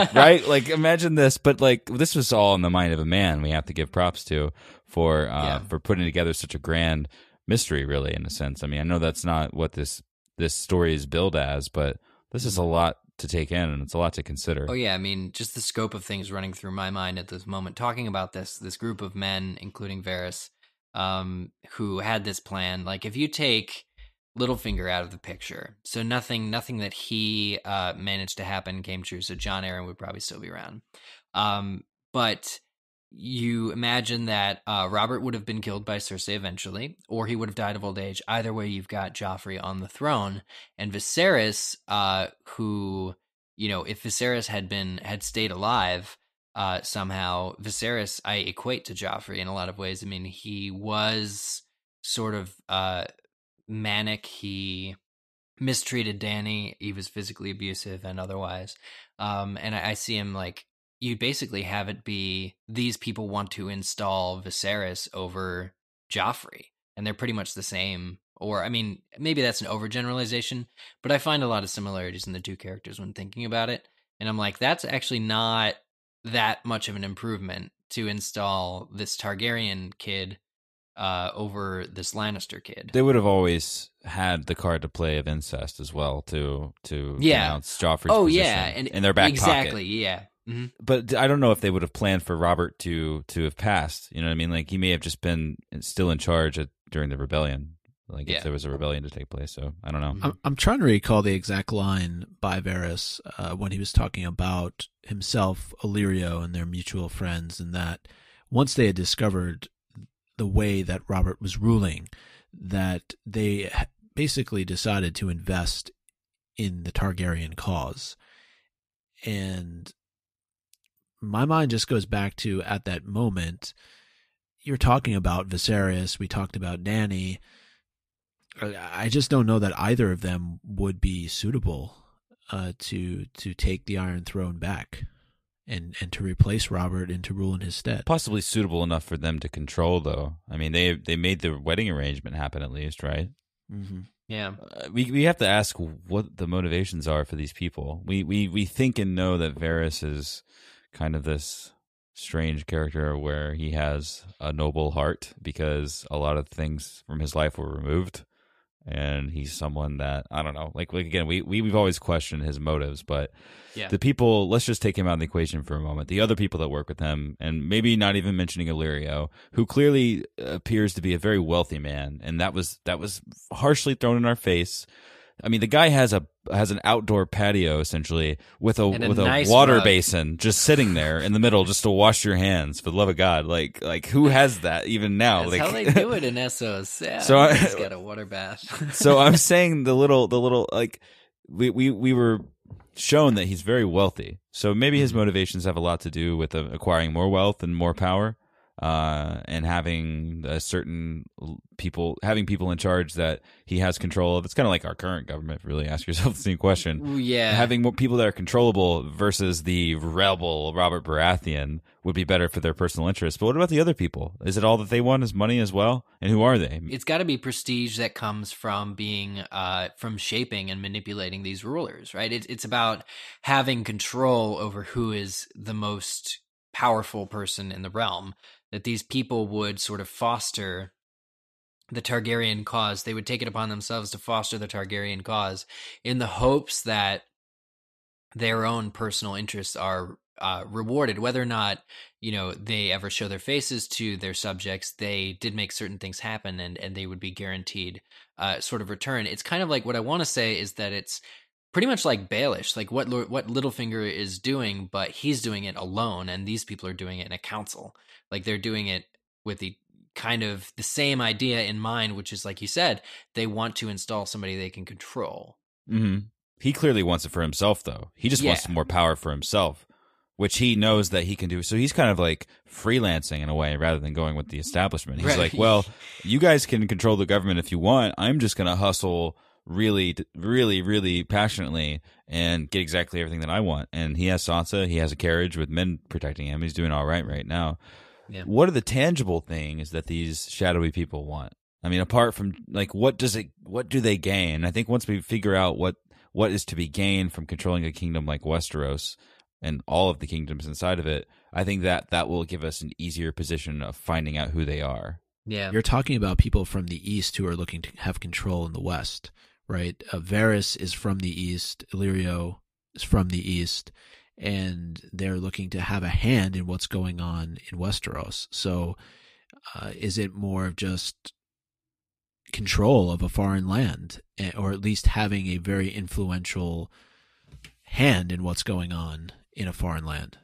us. Right? Like, imagine this, but like, this was all in the mind of a man. We have to give props to for putting together such a grand mystery, really, in a sense. I mean, I know that's not what this story is billed as, but this is a lot to take in, and it's a lot to consider. Oh yeah, I mean, just the scope of things running through my mind at this moment, talking about this group of men, including Varys, who had this plan. Like, if you take Littlefinger out of the picture, so nothing that he managed to happen came true, so Jon Arryn would probably still be around. But you imagine that Robert would have been killed by Cersei eventually, or he would have died of old age. Either way, you've got Joffrey on the throne, and Viserys, who, you know, if Viserys had stayed alive somehow, Viserys I equate to Joffrey in a lot of ways. I mean, he was sort of manic. He mistreated Dany. He was physically abusive and otherwise. And I see him like, you basically have it be these people want to install Viserys over Joffrey, and they're pretty much the same. Or, I mean, maybe that's an overgeneralization, but I find a lot of similarities in the two characters when thinking about it. And I'm like, that's actually not that much of an improvement to install this Targaryen kid over this Lannister kid. They would have always had the card to play of incest as well to announce Joffrey's position in their back pocket. Exactly, yeah. Mm-hmm. But I don't know if they would have planned for Robert to have passed. You know what I mean? Like, he may have just been still in charge during the rebellion, like if there was a rebellion to take place. So I don't know. I'm trying to recall the exact line by Varys when he was talking about himself, Illyrio, and their mutual friends, and that once they had discovered the way that Robert was ruling, that they basically decided to invest in the Targaryen cause. And my mind just goes back to, at that moment, you're talking about Viserys, we talked about Dany. I just don't know that either of them would be suitable to take the Iron Throne back and to replace Robert and to rule in his stead. Possibly suitable enough for them to control, though. I mean, they made the wedding arrangement happen at least, right? Mm-hmm. Yeah, we have to ask what the motivations are for these people. We think and know that Varys is kind of this strange character where he has a noble heart because a lot of things from his life were removed, and he's someone that I don't know. Like again, we've always questioned his motives, but yeah. The people. Let's just take him out of the equation for a moment. The other people that work with him, and maybe not even mentioning Illyrio, who clearly appears to be a very wealthy man, and that was harshly thrown in our face. I mean, the guy has an outdoor patio essentially with a nice water basin just sitting there in the middle just to wash your hands. For the love of God, like who has that even now? That's how they do it in Essos. Yeah, so he's got a water bath. So I'm saying the little like we were shown that he's very wealthy. So maybe his motivations have a lot to do with acquiring more wealth and more power, and having a certain people in charge that he has control of. It's kind of like our current government. Really ask yourself the same question. Yeah, having more people that are controllable versus the rebel Robert Baratheon would be better for their personal interests. But what about the other people? Is it all that they want is money as well? And who are they? It's got to be prestige that comes from being from shaping and manipulating these rulers, right? It's about having control over who is the most powerful person in the realm. That these people would sort of foster the Targaryen cause. They would take it upon themselves to foster the Targaryen cause in the hopes that their own personal interests are rewarded. Whether or not, they ever show their faces to their subjects, they did make certain things happen, and they would be guaranteed sort of return. It's kind of like, what I want to say is that it's pretty much like Baelish, like what Littlefinger is doing, but he's doing it alone, and these people are doing it in a council. Like, they're doing it with the kind of the same idea in mind, which is, like you said, they want to install somebody they can control. Mm-hmm. He clearly wants it for himself, though. He just wants more power for himself, which he knows that he can do. So he's kind of like freelancing in a way rather than going with the establishment. He's like, well, you guys can control the government if you want. I'm just going to hustle really, really, really passionately and get exactly everything that I want. And he has Sansa. He has a carriage with men protecting him. He's doing all right now. Yeah. What are the tangible things that these shadowy people want? I mean, apart from what do they gain? I think once we figure out what is to be gained from controlling a kingdom like Westeros and all of the kingdoms inside of it, I think that will give us an easier position of finding out who they are. Yeah, you're talking about people from the East who are looking to have control in the West. Right, Varys is from the East, Illyrio is from the East, and they're looking to have a hand in what's going on in Westeros. So is it more of just control of a foreign land, or at least having a very influential hand in what's going on in a foreign land?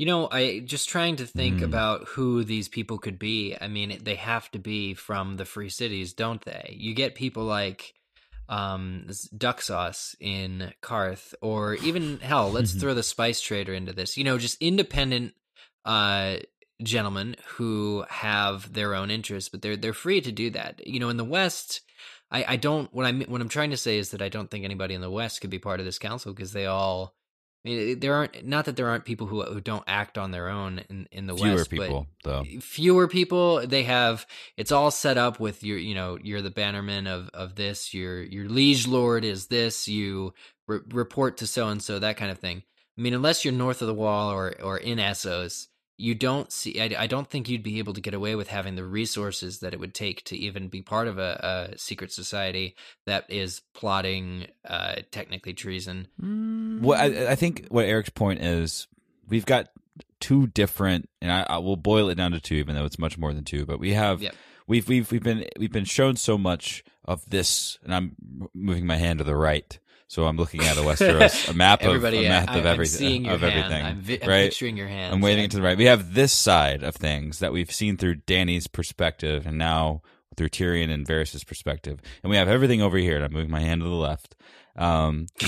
I just trying to think about who these people could be. I mean, they have to be from the Free Cities, don't they? You get people like duck sauce in Karth, or even hell, let's throw the spice trader into this, just independent gentlemen who have their own interests, but they're free to do that. In the West, what I'm trying to say is that I don't think anybody in the West could be part of this council, because they all, I mean, there aren't people who don't act on their own in the West. Fewer people, they have, it's all set up with your, you're the bannerman of this, your liege lord is this, you report to so-and-so, that kind of thing. I mean, unless you're north of the wall or in Essos, you don't see, I don't think you'd be able to get away with having the resources that it would take to even be part of a secret society that is plotting technically treason. Well, I think what Eric's point is, we've got two different, and I will boil it down to two, even though it's much more than two. But we have, we've been shown so much of this, and I'm moving my hand to the right. So I'm looking at a Westeros, a map of everything. I'm picturing your hands. I'm waving it to the right. We have this side of things that we've seen through Dany's perspective, and now through Tyrion and Varys' perspective. And we have everything over here, and I'm moving my hand to the left,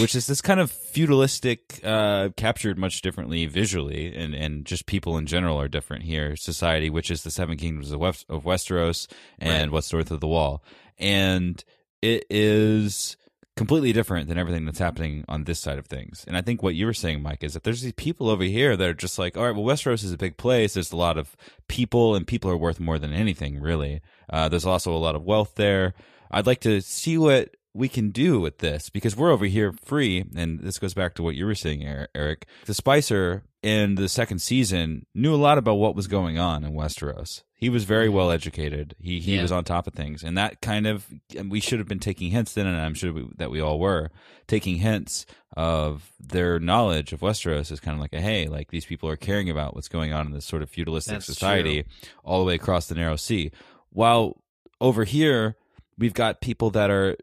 which is this kind of feudalistic, captured much differently visually, and just people in general are different here. Society, which is the Seven Kingdoms of Westeros and what's north of the Wall. And it is completely different than everything that's happening on this side of things. And I think what you were saying, Mike, is that there's these people over here that are just like, all right, well, Westeros is a big place. There's a lot of people, and people are worth more than anything, really. There's also a lot of wealth there. I'd like to see what we can do with this, because we're over here free, and this goes back to what you were saying, Eric. The Spicer in the second season knew a lot about what was going on in Westeros. He was very well educated. He was on top of things, and that kind of, and we should have been taking hints then, and I'm sure that we all were taking hints of their knowledge of Westeros is kind of like a, hey, like these people are caring about what's going on in this sort of feudalistic society all the way across the narrow sea. While over here, we've got people that are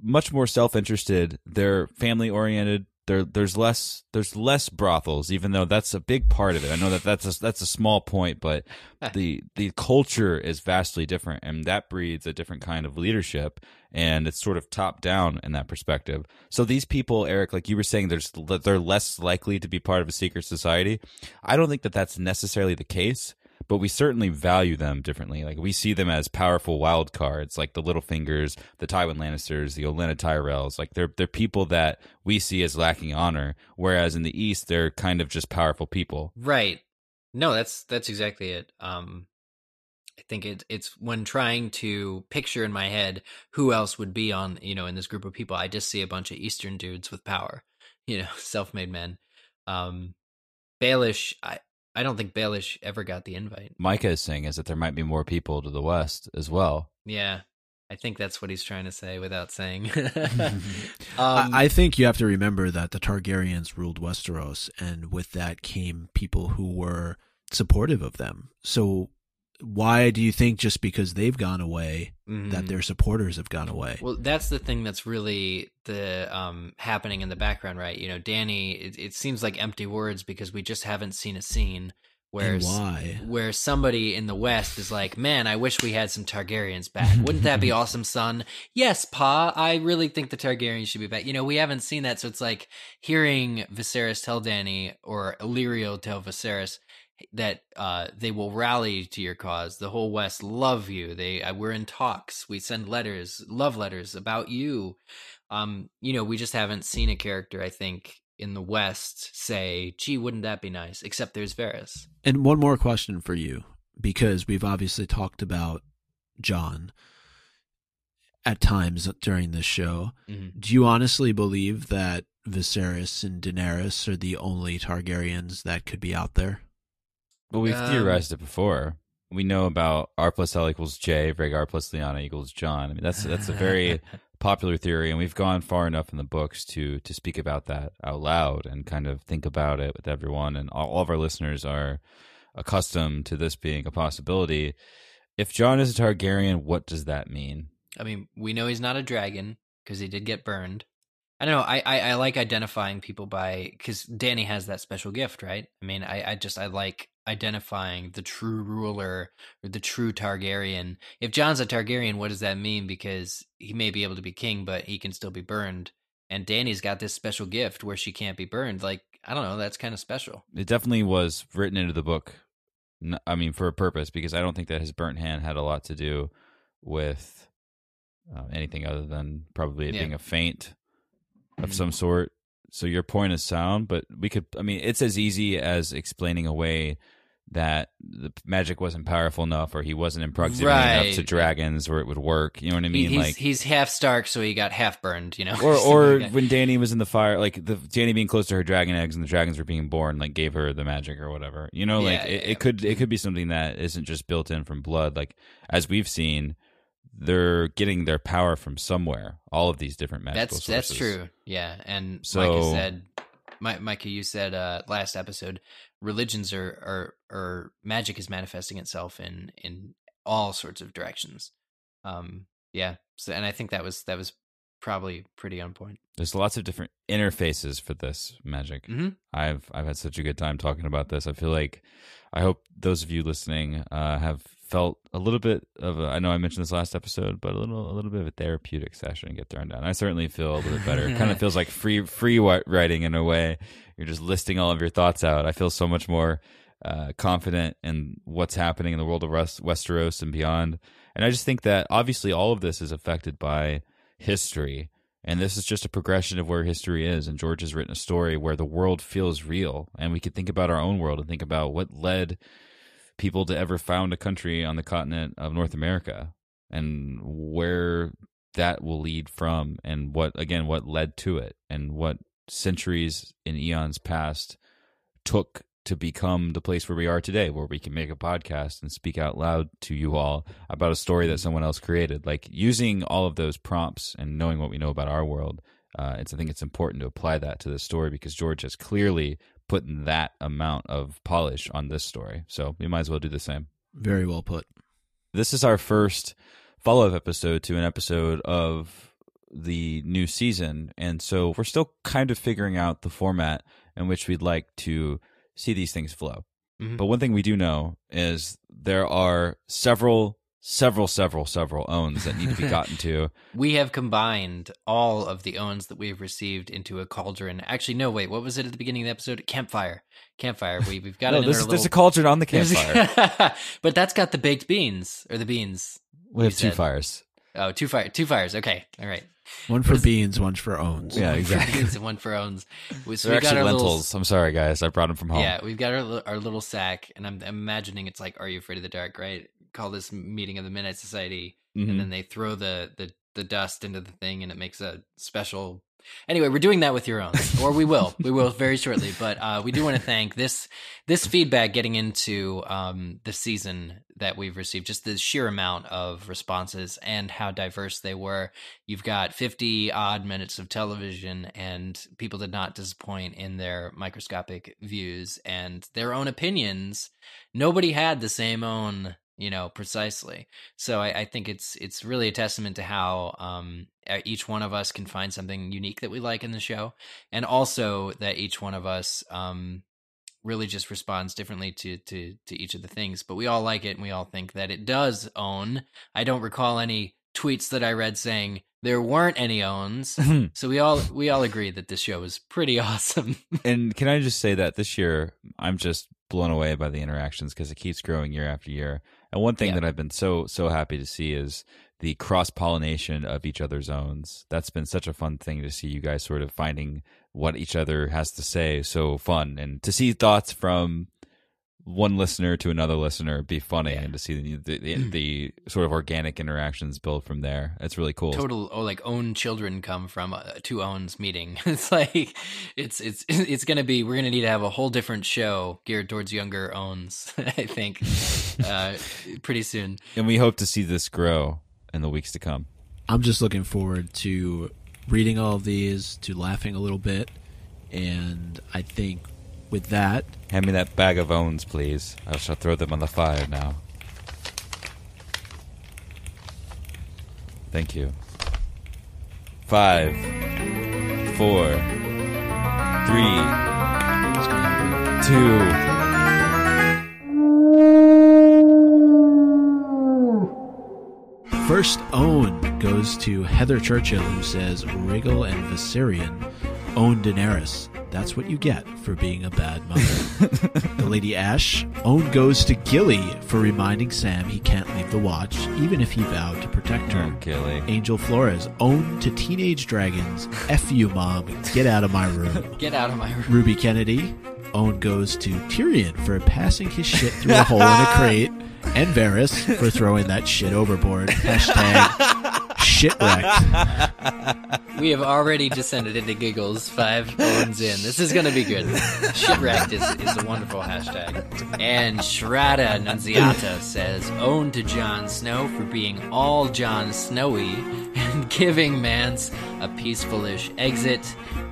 much more self-interested. They're family-oriented. There's less brothels, even though that's a big part of it. I know that that's a small point, but the culture is vastly different, and that breeds a different kind of leadership, and it's sort of top down in that perspective. So these people, Eric, like you were saying, they're less likely to be part of a secret society. I don't think that that's necessarily the case, but we certainly value them differently. Like, we see them as powerful wild cards, like the Littlefingers, the Tywin Lannisters, the Olenna Tyrells. Like, they're people that we see as lacking honor, whereas in the East, they're kind of just powerful people. Right. No, that's exactly it. I think it's when trying to picture in my head who else would be on, you know, in this group of people, I just see a bunch of Eastern dudes with power, you know, self-made men. Baelish, I don't think Baelish ever got the invite. Micah is saying is that there might be more people to the west as well. Yeah, I think that's what he's trying to say without saying. I think you have to remember that the Targaryens ruled Westeros, and with that came people who were supportive of them. So why do you think just because they've gone away that their supporters have gone away? Well, that's the thing that's really the happening in the background, right? You know, Danny, it seems like empty words because we just haven't seen a scene where somebody in the West is like, man, I wish we had some Targaryens back. Wouldn't that be awesome, son? Yes, Pa, I really think the Targaryens should be back. You know, we haven't seen that. So it's like hearing Viserys tell Danny, or Illyrio tell Viserys, that they will rally to your cause. The whole West love you. We're in talks. We send letters, love letters about you. You know, we just haven't seen a character, I think, in the West say, gee, wouldn't that be nice? Except there's Varys. And one more question for you, because we've obviously talked about Jon at times during this show. Mm-hmm. Do you honestly believe that Viserys and Daenerys are the only Targaryens that could be out there? But we've theorized it before. We know about R+L = J, Rhaegar plus Lyanna equals Jon. I mean, that's a very popular theory, and we've gone far enough in the books to speak about that out loud and kind of think about it with everyone. And all of our listeners are accustomed to this being a possibility. If Jon is a Targaryen, what does that mean? I mean, we know he's not a dragon because he did get burned. I don't know. I like identifying people by, because Danny has that special gift, right? I mean, I like identifying the true ruler or the true Targaryen. If Jon's a Targaryen, what does that mean? Because he may be able to be king, but he can still be burned. And Dany's got this special gift where she can't be burned. Like, I don't know. That's kind of special. It definitely was written into the book. I mean, for a purpose, because I don't think that his burnt hand had a lot to do with anything other than probably it being a feint of some sort. So your point is sound, but we could, I mean, it's as easy as explaining away that the magic wasn't powerful enough, or he wasn't in proximity enough to dragons where it would work. You know what I mean? He's half Stark, so he got half burned, you know? Or like when Dany was in the fire, like Dany being close to her dragon eggs and the dragons were being born, like gave her the magic or whatever. You know, like it could be something that isn't just built in from blood. Like, as we've seen, they're getting their power from somewhere. All of these different magical sources. That's true. Yeah, and so, Micah, you said last episode, religions are magic is manifesting itself in all sorts of directions. Yeah. So, and I think that was probably pretty on point. There's lots of different interfaces for this magic. Mm-hmm. I've had such a good time talking about this. I feel like, I hope those of you listening have felt a little bit of a, I know I mentioned this last episode, but a little bit of a therapeutic session and get thrown down. I certainly feel a little bit better. It kind of feels like free writing in a way. You're just listing all of your thoughts out. I feel so much more confident in what's happening in the world of Westeros and beyond. And I just think that obviously all of this is affected by history. And this is just a progression of where history is. And George has written a story where the world feels real. And we could think about our own world and think about what led people to ever found a country on the continent of North America, and where that will lead from, and what led to it, and what centuries and eons past took to become the place where we are today, where we can make a podcast and speak out loud to you all about a story that someone else created. Like, using all of those prompts and knowing what we know about our world, I think it's important to apply that to this story, because George has clearly put that amount of polish on this story. So we might as well do the same. Very well put. This is our first follow-up episode to an episode of the new season, and so we're still kind of figuring out the format in which we'd like to see these things flow. Mm-hmm. But one thing we do know is there are several owns that need to be gotten to. We have combined all of the owns that we've received into a cauldron. Actually, no, wait, what was it at the beginning of the episode? Campfire. We've got there's a cauldron on the campfire. But that's got the baked beans, or the beans. We have two fires. Oh, two fires. Okay. All right. One for beans, one for owns. Yeah, exactly. Beans and one for owns. So they're actually lentils. I'm sorry, guys. I brought them from home. Yeah, we've got our little sack, and I'm imagining it's like, Are You Afraid of the Dark, right? Call this meeting of the Midnight Society, mm-hmm. and then they throw the dust into the thing, and it makes a special... Anyway, we're doing that with your owns, or we will. We will very shortly, but we do want to thank this feedback getting into the season that we've received, just the sheer amount of responses and how diverse they were. You've got 50-odd minutes of television, and people did not disappoint in their microscopic views and their own opinions. Nobody had the same own... precisely. So I think it's really a testament to how each one of us can find something unique that we like in the show, and also that each one of us really just responds differently to each of the things. But we all like it, and we all think that it does own. I don't recall any tweets that I read saying there weren't any owns. So we all agree that this show is pretty awesome. And can I just say that this year I'm just blown away by the interactions, because it keeps growing year after year. And one thing that I've been so happy to see is the cross-pollination of each other's owns. That's been such a fun thing to see, you guys sort of finding what each other has to say. So fun. And to see thoughts from one listener to another listener be funny, and to see the sort of organic interactions build from there. It's really cool. Total own children come from two owns meeting. It's like it's gonna be, we're gonna need to have a whole different show geared towards younger owns, I think, pretty soon. And we hope to see this grow in the weeks to come. I'm just looking forward to reading all of these, to laughing a little bit, and I think with that, hand me that bag of owns, please. I shall throw them on the fire now. Thank you. 5, 4, 3, 2. First own goes to Heather Churchill, who says, Rhaegal and Viserion own Daenerys. That's what you get for being a bad mother. The Lady Ash, own goes to Gilly for reminding Sam he can't leave the watch, even if he vowed to protect her. Oh, Gilly. Angel Flores, own to Teenage Dragons. F you, Mom. Get out of my room. Get out of my room. Ruby Kennedy, own goes to Tyrion for passing his shit through a hole in a crate. And Varys for throwing that shit overboard. # shitwrecked. We have already descended into giggles 5 owns in. This is going to be good. Shitwrecked is a wonderful hashtag. And Shrada Nunziata says, own to Jon Snow for being all Jon Snowy and giving Mance a peaceful-ish exit.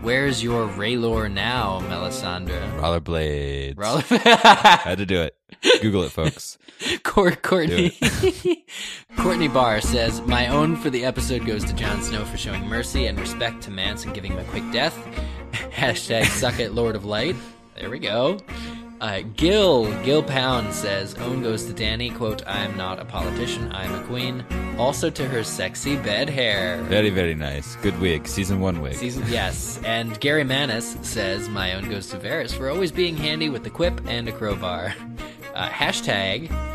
Where's your Raylor now, Melisandre? Rollerblades. Had to do it. Google it, folks. Courtney Barr says, my own for the episode goes to Jon Snow for showing mercy and respect to Mance and giving him a quick death. # suck it, Lord of Light. There we go. Gil Pound says, own goes to Dany, quote, I'm not a politician, I'm a queen. Also to her sexy bed hair. Very, very nice. Good wig. Season 1 wig. Yes. And Gary Manis says, my own goes to Varys for always being handy with a quip and a crowbar. #,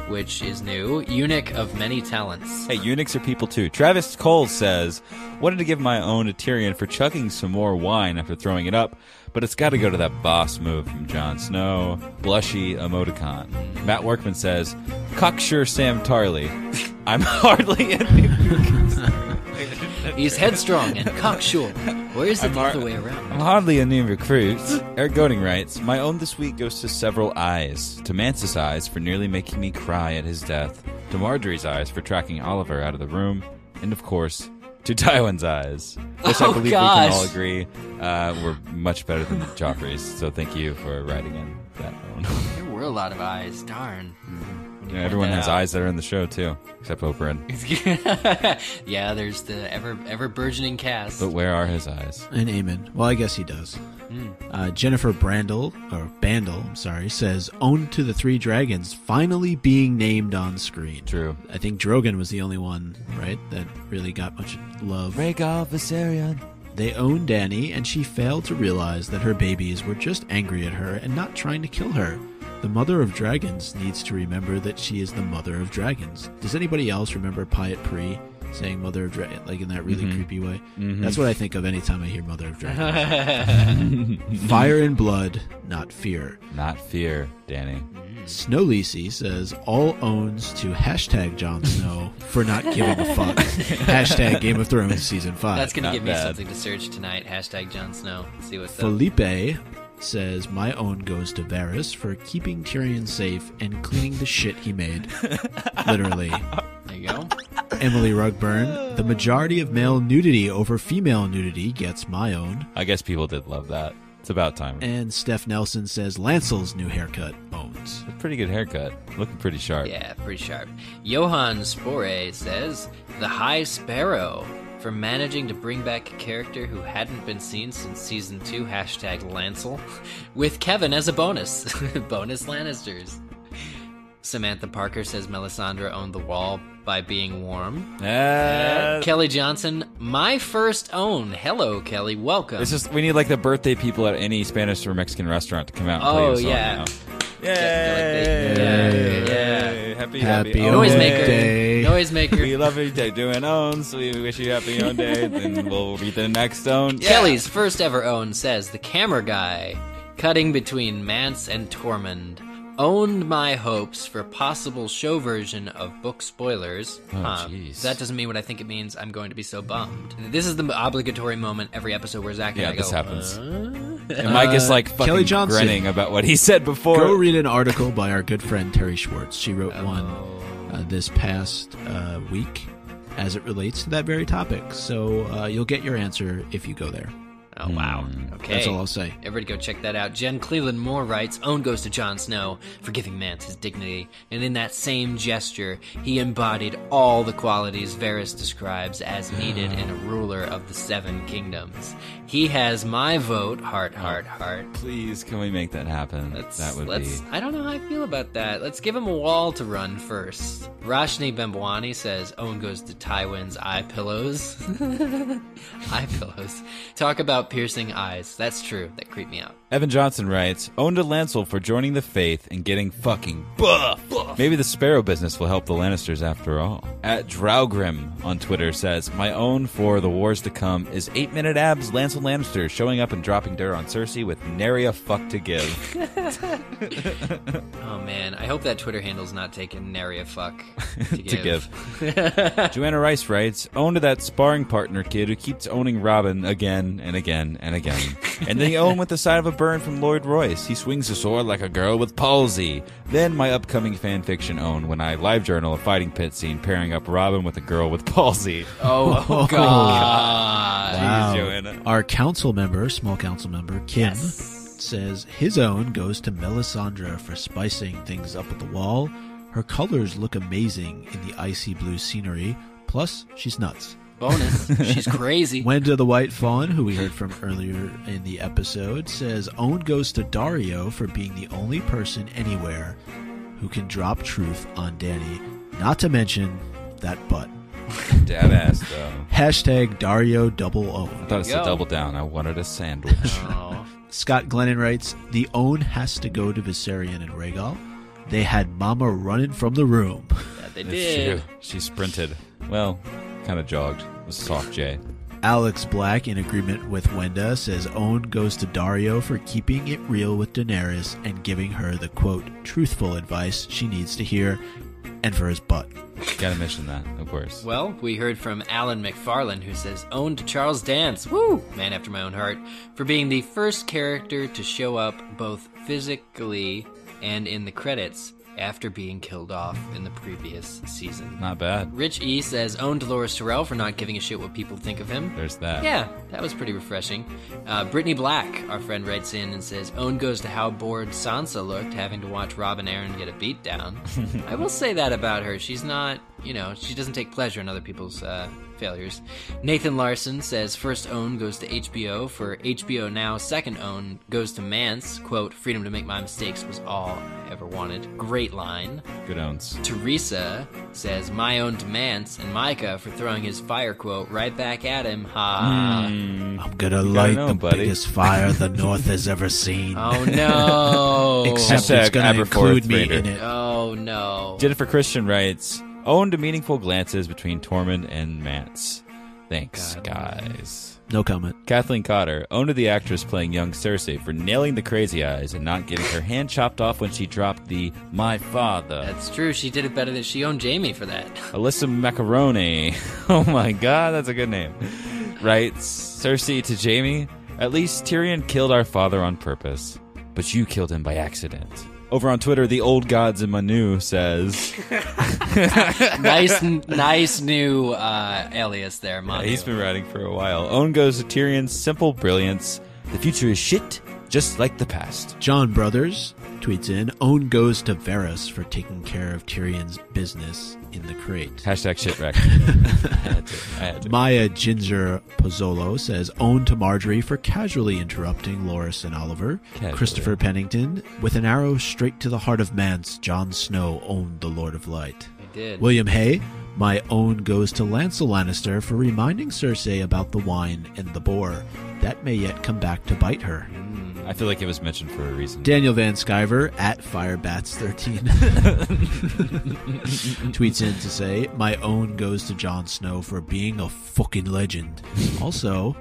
which is new, eunuch of many talents. Hey, eunuchs are people too. Travis Cole says, wanted to give my own to Tyrion for chugging some more wine after throwing it up, but it's got to go to that boss move from Jon Snow. Blushy emoticon. Matt Workman says, cocksure Sam Tarly. I'm hardly in the He's headstrong and cocksure. Or is it the other way around? I'm hardly a new recruit. Eric Goding writes, my own this week goes to several eyes. To Mance's eyes for nearly making me cry at his death. To Margaery's eyes for tracking Oliver out of the room. And, of course, to Tywin's eyes. Which I believe we can all agree were much better than Joffrey's. So thank you for writing in that one. There were a lot of eyes. Darn. Yeah, everyone has eyes that are in the show too, except Oberyn. Yeah, there's the ever burgeoning cast. But where are his eyes? And Aemon. Well, I guess he does. Jennifer Bandel, says, "Owned to the Three Dragons finally being named on screen." True. I think Drogon was the only one, right, that really got much love. Rhaegal, Viserion. They own Dany, and she failed to realize that her babies were just angry at her and not trying to kill her. The mother of dragons needs to remember that she is the mother of dragons. Does anybody else remember Pyat Pri saying mother of dragon, like in that really creepy way? Mm-hmm. That's what I think of anytime I hear mother of dragons. Fire and blood, not fear. Not fear, Danny. Snow Lisi says, all owns to hashtag Jon Snow for not giving a fuck. Hashtag Game of Thrones season 5. That's going to give me something to search tonight. Hashtag Jon Snow. Let's see what's Felipe up. Felipe says, my own goes to Varys for keeping Tyrion safe and cleaning the shit he made. Literally. There you go. Emily Rugburn, the majority of male nudity over female nudity gets my own. I guess people did love that. It's about time. And Steph Nelson says, Lancel's new haircut owns. A pretty good haircut. Looking pretty sharp. Yeah, pretty sharp. Johan Spore says, the High Sparrow for managing to bring back a character who hadn't been seen since season 2, hashtag Lancel, with Kevin as a bonus. Bonus Lannisters. Samantha Parker says Melisandre owned the wall by being warm. Kelly Johnson, my first own. Hello, Kelly. Welcome. It's just, we need like the birthday people at any Spanish or Mexican restaurant to come out and play a song now. Yay! Happy Noisemaker. Noisemaker. We love you. Doing owns. We wish you happy own day. Then we'll be the next own. Yeah. Kelly's first ever own says, the camera guy cutting between Mance and Tormund owned my hopes for possible show version of book spoilers. That doesn't mean what I think it means. I'm going to be so bummed. This is the obligatory moment every episode where Zach and I go, this happens. And Mike is like fucking grinning about what he said before. Go read an article by our good friend Terry Schwartz. She wrote one this past week as it relates to that very topic. So you'll get your answer if you go there. Oh, wow. Okay. That's all I'll say. Everybody go check that out. Jen Cleland Moore writes, own goes to Jon Snow for giving Mance his dignity, and in that same gesture, he embodied all the qualities Varys describes as needed in a ruler of the Seven Kingdoms. He has my vote, heart. Please, can we make that happen? That would be... I don't know how I feel about that. Let's give him a wall to run first. Roshni Bembwani says, own goes to Tywin's eye pillows. Eye pillows. Talk about piercing eyes. That's true. That creeped me out. Evan Johnson writes, owned a Lancel for joining the faith and getting fucking buff. Maybe the sparrow business will help the Lannisters after all. At Draugrim on Twitter says, my own for the wars to come is 8-minute abs Lancel Lannister showing up and dropping dirt on Cersei with nary a fuck to give. Oh man, I hope that Twitter handle's not taking nary a fuck to give. Joanna Rice writes, owned to that sparring partner kid who keeps owning Robin again and again. And then he owned with the side of a burn from Lloyd Royce. He swings a sword like a girl with palsy. Then my upcoming fanfiction own when I live journal a fighting pit scene pairing up Robin with a girl with palsy. Oh God. Wow. Jeez, Joanna. Our small council member, Kim, says his own goes to Melisandre for spicing things up at the wall. Her colors look amazing in the icy blue scenery. Plus, she's nuts. Bonus. She's crazy. Wenda the White Fawn, who we heard from earlier in the episode, says, own goes to Daario for being the only person anywhere who can drop truth on Dany. Not to mention that butt. Dab ass, though. Hashtag Daario double own. I thought it said double down. I wanted a sandwich. Scott Glennon writes, the own has to go to Viserion and Rhaegal. They had Mama running from the room. Yeah, they did. She sprinted. Well, kind of jogged. It was soft J. Alex Black, in agreement with Wenda, says own goes to Daario for keeping it real with Daenerys and giving her the, quote, truthful advice she needs to hear, and for his butt. Gotta mention that, of course. Well, we heard from Alan McFarlane, who says, owned Charles Dance, woo, man after my own heart, for being the first character to show up both physically and in the credits after being killed off in the previous season. Not bad. Rich E says, owned Dolores Tyrell for not giving a shit what people think of him. There's that. Yeah, that was pretty refreshing. Brittany Black, our friend, writes in and says, owned goes to how bored Sansa looked having to watch Robin Arryn get a beat down. I will say that about her. She's not, you know, she doesn't take pleasure in other people's failures. Nathan Larson says, first own goes to HBO for HBO Now. Second own goes to Mance, quote, freedom to make my mistakes was all I ever wanted. Great line. Good owns. Teresa says, my own to Mance and Micah for throwing his fire quote right back at him. Ha. I'm gonna light the biggest fire the North has ever seen. Oh no. Except it's gonna include me in it. Oh no. Jennifer Christian writes, owned meaningful glances between Tormund and Mance. Thanks, guys. No comment. Kathleen Cotter owned the actress playing young Cersei for nailing the crazy eyes and not getting her hand chopped off when she dropped the "my father." That's true. She did it better than she owned Jamie for that. Alyssa Macaroni. Oh my God, that's a good name. Writes Cersei to Jamie, at least Tyrion killed our father on purpose, but you killed him by accident. Over on Twitter, the old gods in Manu says, nice new alias there, Manu. Yeah, he's been writing for a while. Own goes to Tyrion's simple brilliance. The future is shit, just like the past. John Brothers tweets in, own goes to Varys for taking care of Tyrion's business in the crate. Hashtag shitwreck. I had to. Maya Ginger Pozzolo says, own to Margaery for casually interrupting Loras and Oliver. Casually. Christopher Pennington, with an arrow straight to the heart of Mance, Jon Snow owned the Lord of Light. I did. William Hay, my own goes to Lancel Lannister for reminding Cersei about the wine and the boar. That may yet come back to bite her. I feel like it was mentioned for a reason. Daniel Van Skyver, at Firebats13, tweets in to say, my own goes to Jon Snow for being a fucking legend. Also,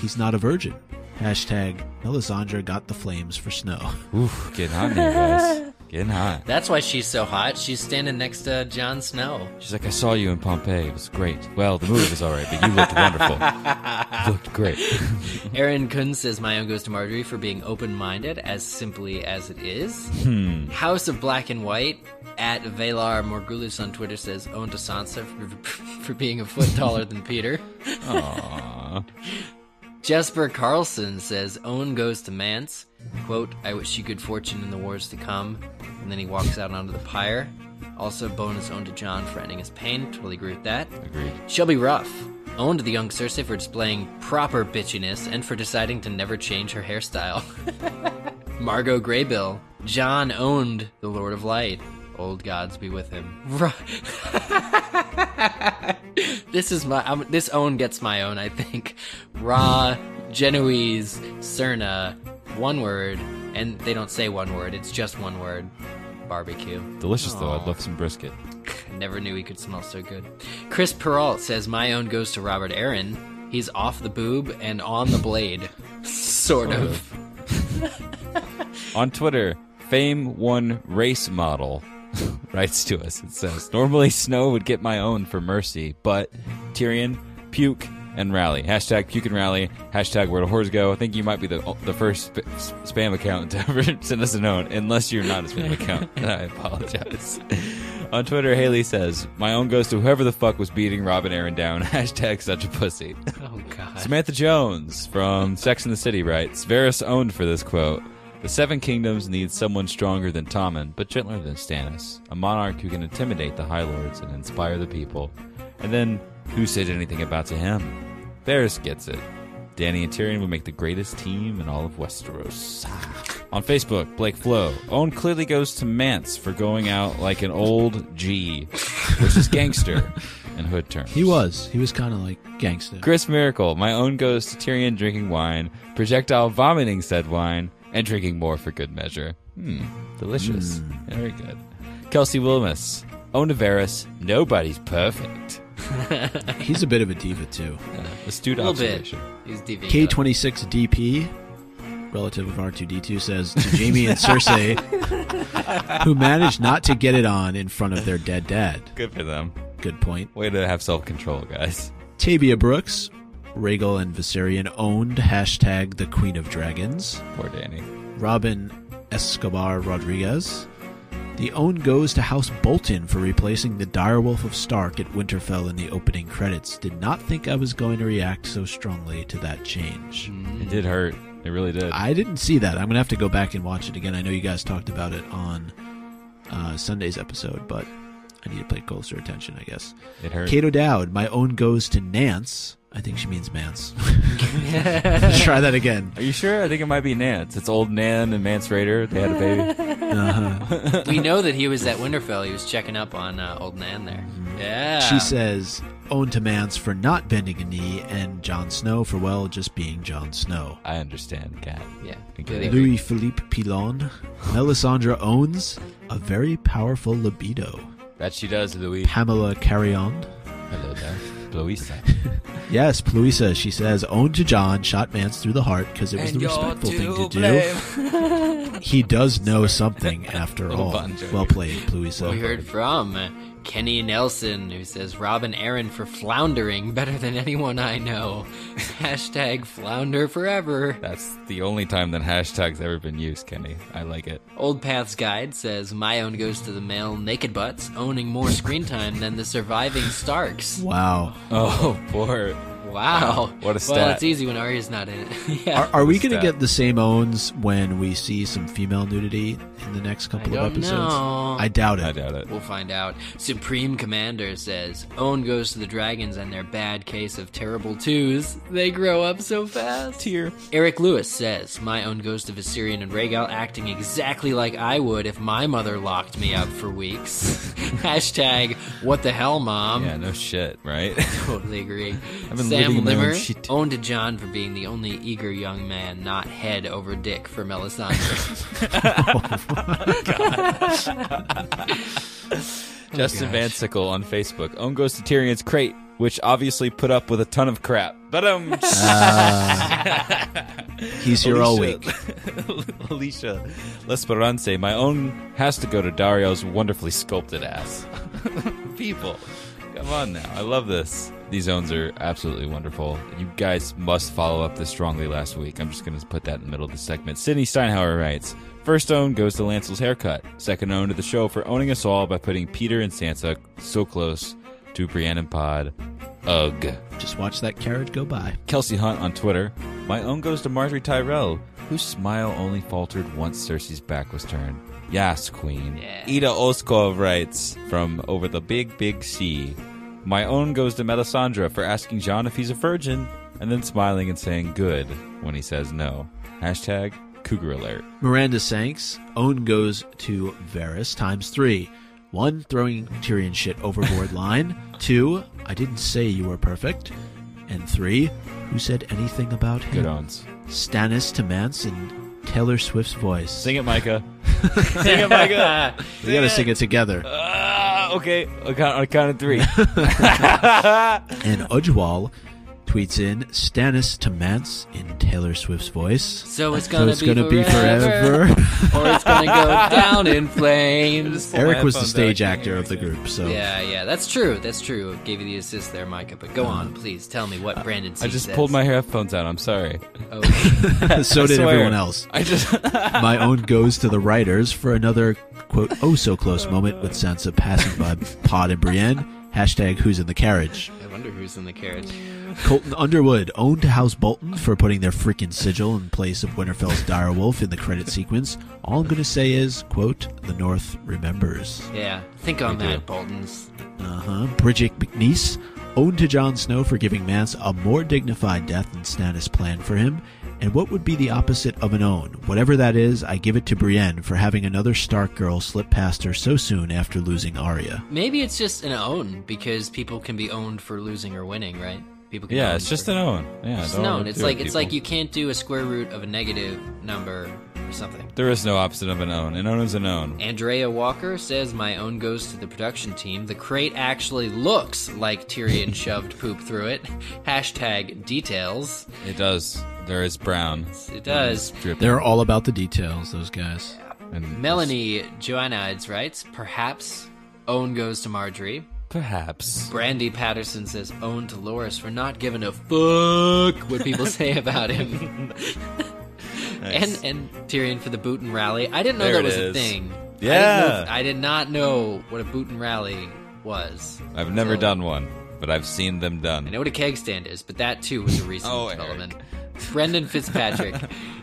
he's not a virgin. Hashtag Melisandre got the flames for Snow. Oof, getting hot in here, guys. Getting hot. That's why she's so hot. She's standing next to Jon Snow. She's like, I saw you in Pompeii. It was great. Well, the movie was all right, but you looked wonderful. Looked great. Aaron Kuhn says, my own goes to Margaery for being open-minded, as simply as it is. House of Black and White, at Velar Morgulis on Twitter says, own to Sansa for being a foot taller than Peter. Aww. Jesper Carlson says, own goes to Mance, quote, I wish you good fortune in the wars to come. And then he walks out onto the pyre. Also, bonus owned to John for ending his pain. Totally agree with that. Agreed. Shelby Ruff owned the young Cersei for displaying proper bitchiness and for deciding to never change her hairstyle. Margot Greybill, John owned the Lord of Light. Old gods be with him. This own gets my own, I think. Raw, Genoese, Cerna, one word, and they don't say one word, it's just one word. Barbecue. Delicious. Aww. Though, I'd love some brisket. I never knew he could smell so good. Chris Peralt says, my own goes to Robert Arryn. He's off the boob and on the blade. Sort of. On Twitter, Fame One Race Model writes to us and says, normally Snow would get my own for mercy, but Tyrion, puke, and rally. Hashtag puke and rally. Hashtag where the whores go. I think you might be the first spam account to ever send us a note, unless you're not a spam account. I apologize. On Twitter, Haley says, my own goes to whoever the fuck was beating Robin Arryn down. Hashtag such a pussy. Oh, God. Samantha Jones from Sex and the City writes, Varys owned for this quote. The Seven Kingdoms need someone stronger than Tommen, but gentler than Stannis. A monarch who can intimidate the High Lords and inspire the people. And then, who said anything about to him? Varys gets it. Danny and Tyrion would make the greatest team in all of Westeros. On Facebook, Blake Flo, own clearly goes to Mance for going out like an old G, which is gangster in hood terms. He was kind of like gangster. Chris Miracle, my own goes to Tyrion drinking wine, projectile vomiting said wine, and drinking more for good measure. Delicious. Very good. Kelsey Wilmus, own to Varys, nobody's perfect. He's a bit of a diva, too. Yeah, astute observation. He's K26DP relative of R2-D2, says to Jamie and Cersei, who managed not to get it on in front of their dead dad. Good for them. Good point. Way to have self-control, guys. Tabia Brooks, Rhaegal and Viserion owned # the Queen of Dragons. Poor Danny. Robin Escobar Rodriguez, the own goes to House Bolton for replacing the direwolf of Stark at Winterfell in the opening credits. Did not think I was going to react so strongly to that change. It did hurt. It really did. I didn't see that. I'm going to have to go back and watch it again. I know you guys talked about it on Sunday's episode, but I need to pay closer attention, I guess. It hurt. Kate O'Dowd, my own goes to Nance. I think she means Mance. Let's try that again. Are you sure? I think it might be Nance. It's old Nan and Mance Rayder. They had a baby. Uh-huh. We know that he was at Winterfell. He was checking up on old Nan there. Mm-hmm. Yeah. She says, own to Mance for not bending a knee, and Jon Snow for, well, just being Jon Snow. I understand, Kat. Yeah. Louis-Philippe Pilon. Melisandre owns a very powerful libido. That she does, Louis. Pamela Carrion. Hello there. Pluisa. Yes, Pluisa. She says, owned to John, shot Mance through the heart because it was the respectful thing to do. He does know something after all. Well played, Pluisa. We heard from Kenny Nelson, who says, Robin Arryn for floundering better than anyone I know. # flounder forever. That's the only time that hashtag's ever been used, Kenny. I like it. Old Path's Guide says, my own goes to the male naked butts, owning more screen time than the surviving Starks. Wow. Oh, poor. Wow. What a stat. Well, it's easy when Arya's not in it. Yeah. Are we going to get the same owns when we see some female nudity in the next couple of episodes? Know. I doubt it. We'll find out. Supreme Commander says, own goes to the dragons and their bad case of terrible twos. They grow up so fast. Tear. Eric Lewis says, my own goes to Viserion and Rhaegal acting exactly like I would if my mother locked me up for weeks. # what the hell, mom? Yeah, no shit, right? Totally agree. I've been Sam Limmer, owned to John for being the only eager young man not head over dick for Melisandre. Oh, Justin Van Sickle on Facebook, own goes to Tyrion's crate, which obviously put up with a ton of crap. He's here all week. Alicia Lesperance, my own has to go to Dario's wonderfully sculpted ass. People, come on now. I love this. These owns are absolutely wonderful. You guys must follow up this strongly last week. I'm just going to put that in the middle of the segment. Sydney Steinhauer writes, first own goes to Lancel's haircut. Second own to the show for owning us all by putting Peter and Sansa so close to Brienne and Pod. Ugh. Just watch that carriage go by. Kelsey Hunt on Twitter, my own goes to Margaery Tyrell, whose smile only faltered once Cersei's back was turned. Yes, queen. Yeah. Ida Oskov writes from over the big, big sea, my own goes to Melisandre for asking Jon if he's a virgin, and then smiling and saying good when he says no. # cougar alert. Miranda Sanks, own goes to Varys ×3. 1, throwing Tyrion shit overboard line. 2, I didn't say you were perfect. And 3, who said anything about him? Good ons. Stannis to Mance in Taylor Swift's voice. Sing it, Micah. Sing it, Micah. We gotta sing it together. Okay, on a count of 3. And Ujwal tweets in, Stannis to Mance in Taylor Swift's voice. So it's gonna be forever. Or it's gonna go down in flames. Eric was the stage actor of the group, so yeah, that's true. Gave you the assist there, Micah. But go on, please tell me what Brandon C. I just pulled my headphones out. I'm sorry. Okay. So did everyone else. My own goes to the writers for another quote oh so close moment with Sansa passing by Pod and Brienne. # who's in the carriage. I wonder who's in the carriage. Colton Underwood owned to House Bolton for putting their freaking sigil in place of Winterfell's direwolf in the credit sequence. All I'm going to say is, quote, the North remembers. Yeah, think on that, Boltons. Bridget McNeese owned to Jon Snow for giving Mance a more dignified death than Stannis planned for him. And what would be the opposite of an own? Whatever that is, I give it to Brienne for having another Stark girl slip past her so soon after losing Arya. Maybe it's just an own because people can be owned for losing or winning, right? People can it's just an own. Yeah, it's an own. It's like you can't do a square root of a negative number or something. There is no opposite of an own. An own is an own. Andrea Walker says, my own goes to the production team. The crate actually looks like Tyrion shoved poop through it. # details. It does. There is brown. Yes, it does. They're all about the details, those guys. Yeah. And Melanie Joannides writes, perhaps Owen goes to Margaery. Perhaps. Brandy Patterson says Owen to Loras for not giving a fuck what people say about him. Nice. And Tyrion for the boot and rally. I didn't know that was a thing. Yeah. I did not know what a boot and rally was. I've never done one, but I've seen them done. I know what a keg stand is, but that too was a recent development. Brendan Fitzpatrick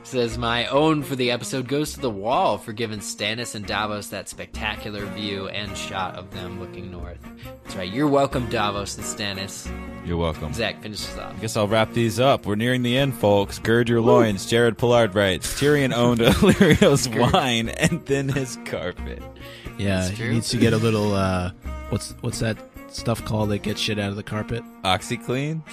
says, my own for the episode goes to the wall for giving Stannis and Davos that spectacular view and shot of them looking north. That's right. You're welcome, Davos and Stannis. You're welcome. Zach, finish us off. I guess I'll wrap these up. We're nearing the end, folks. Gird your loins. Jared Pillard writes, Tyrion owned Illyrio's wine and then his carpet. Yeah, he needs to get a little, what's that stuff called that gets shit out of the carpet? OxyClean?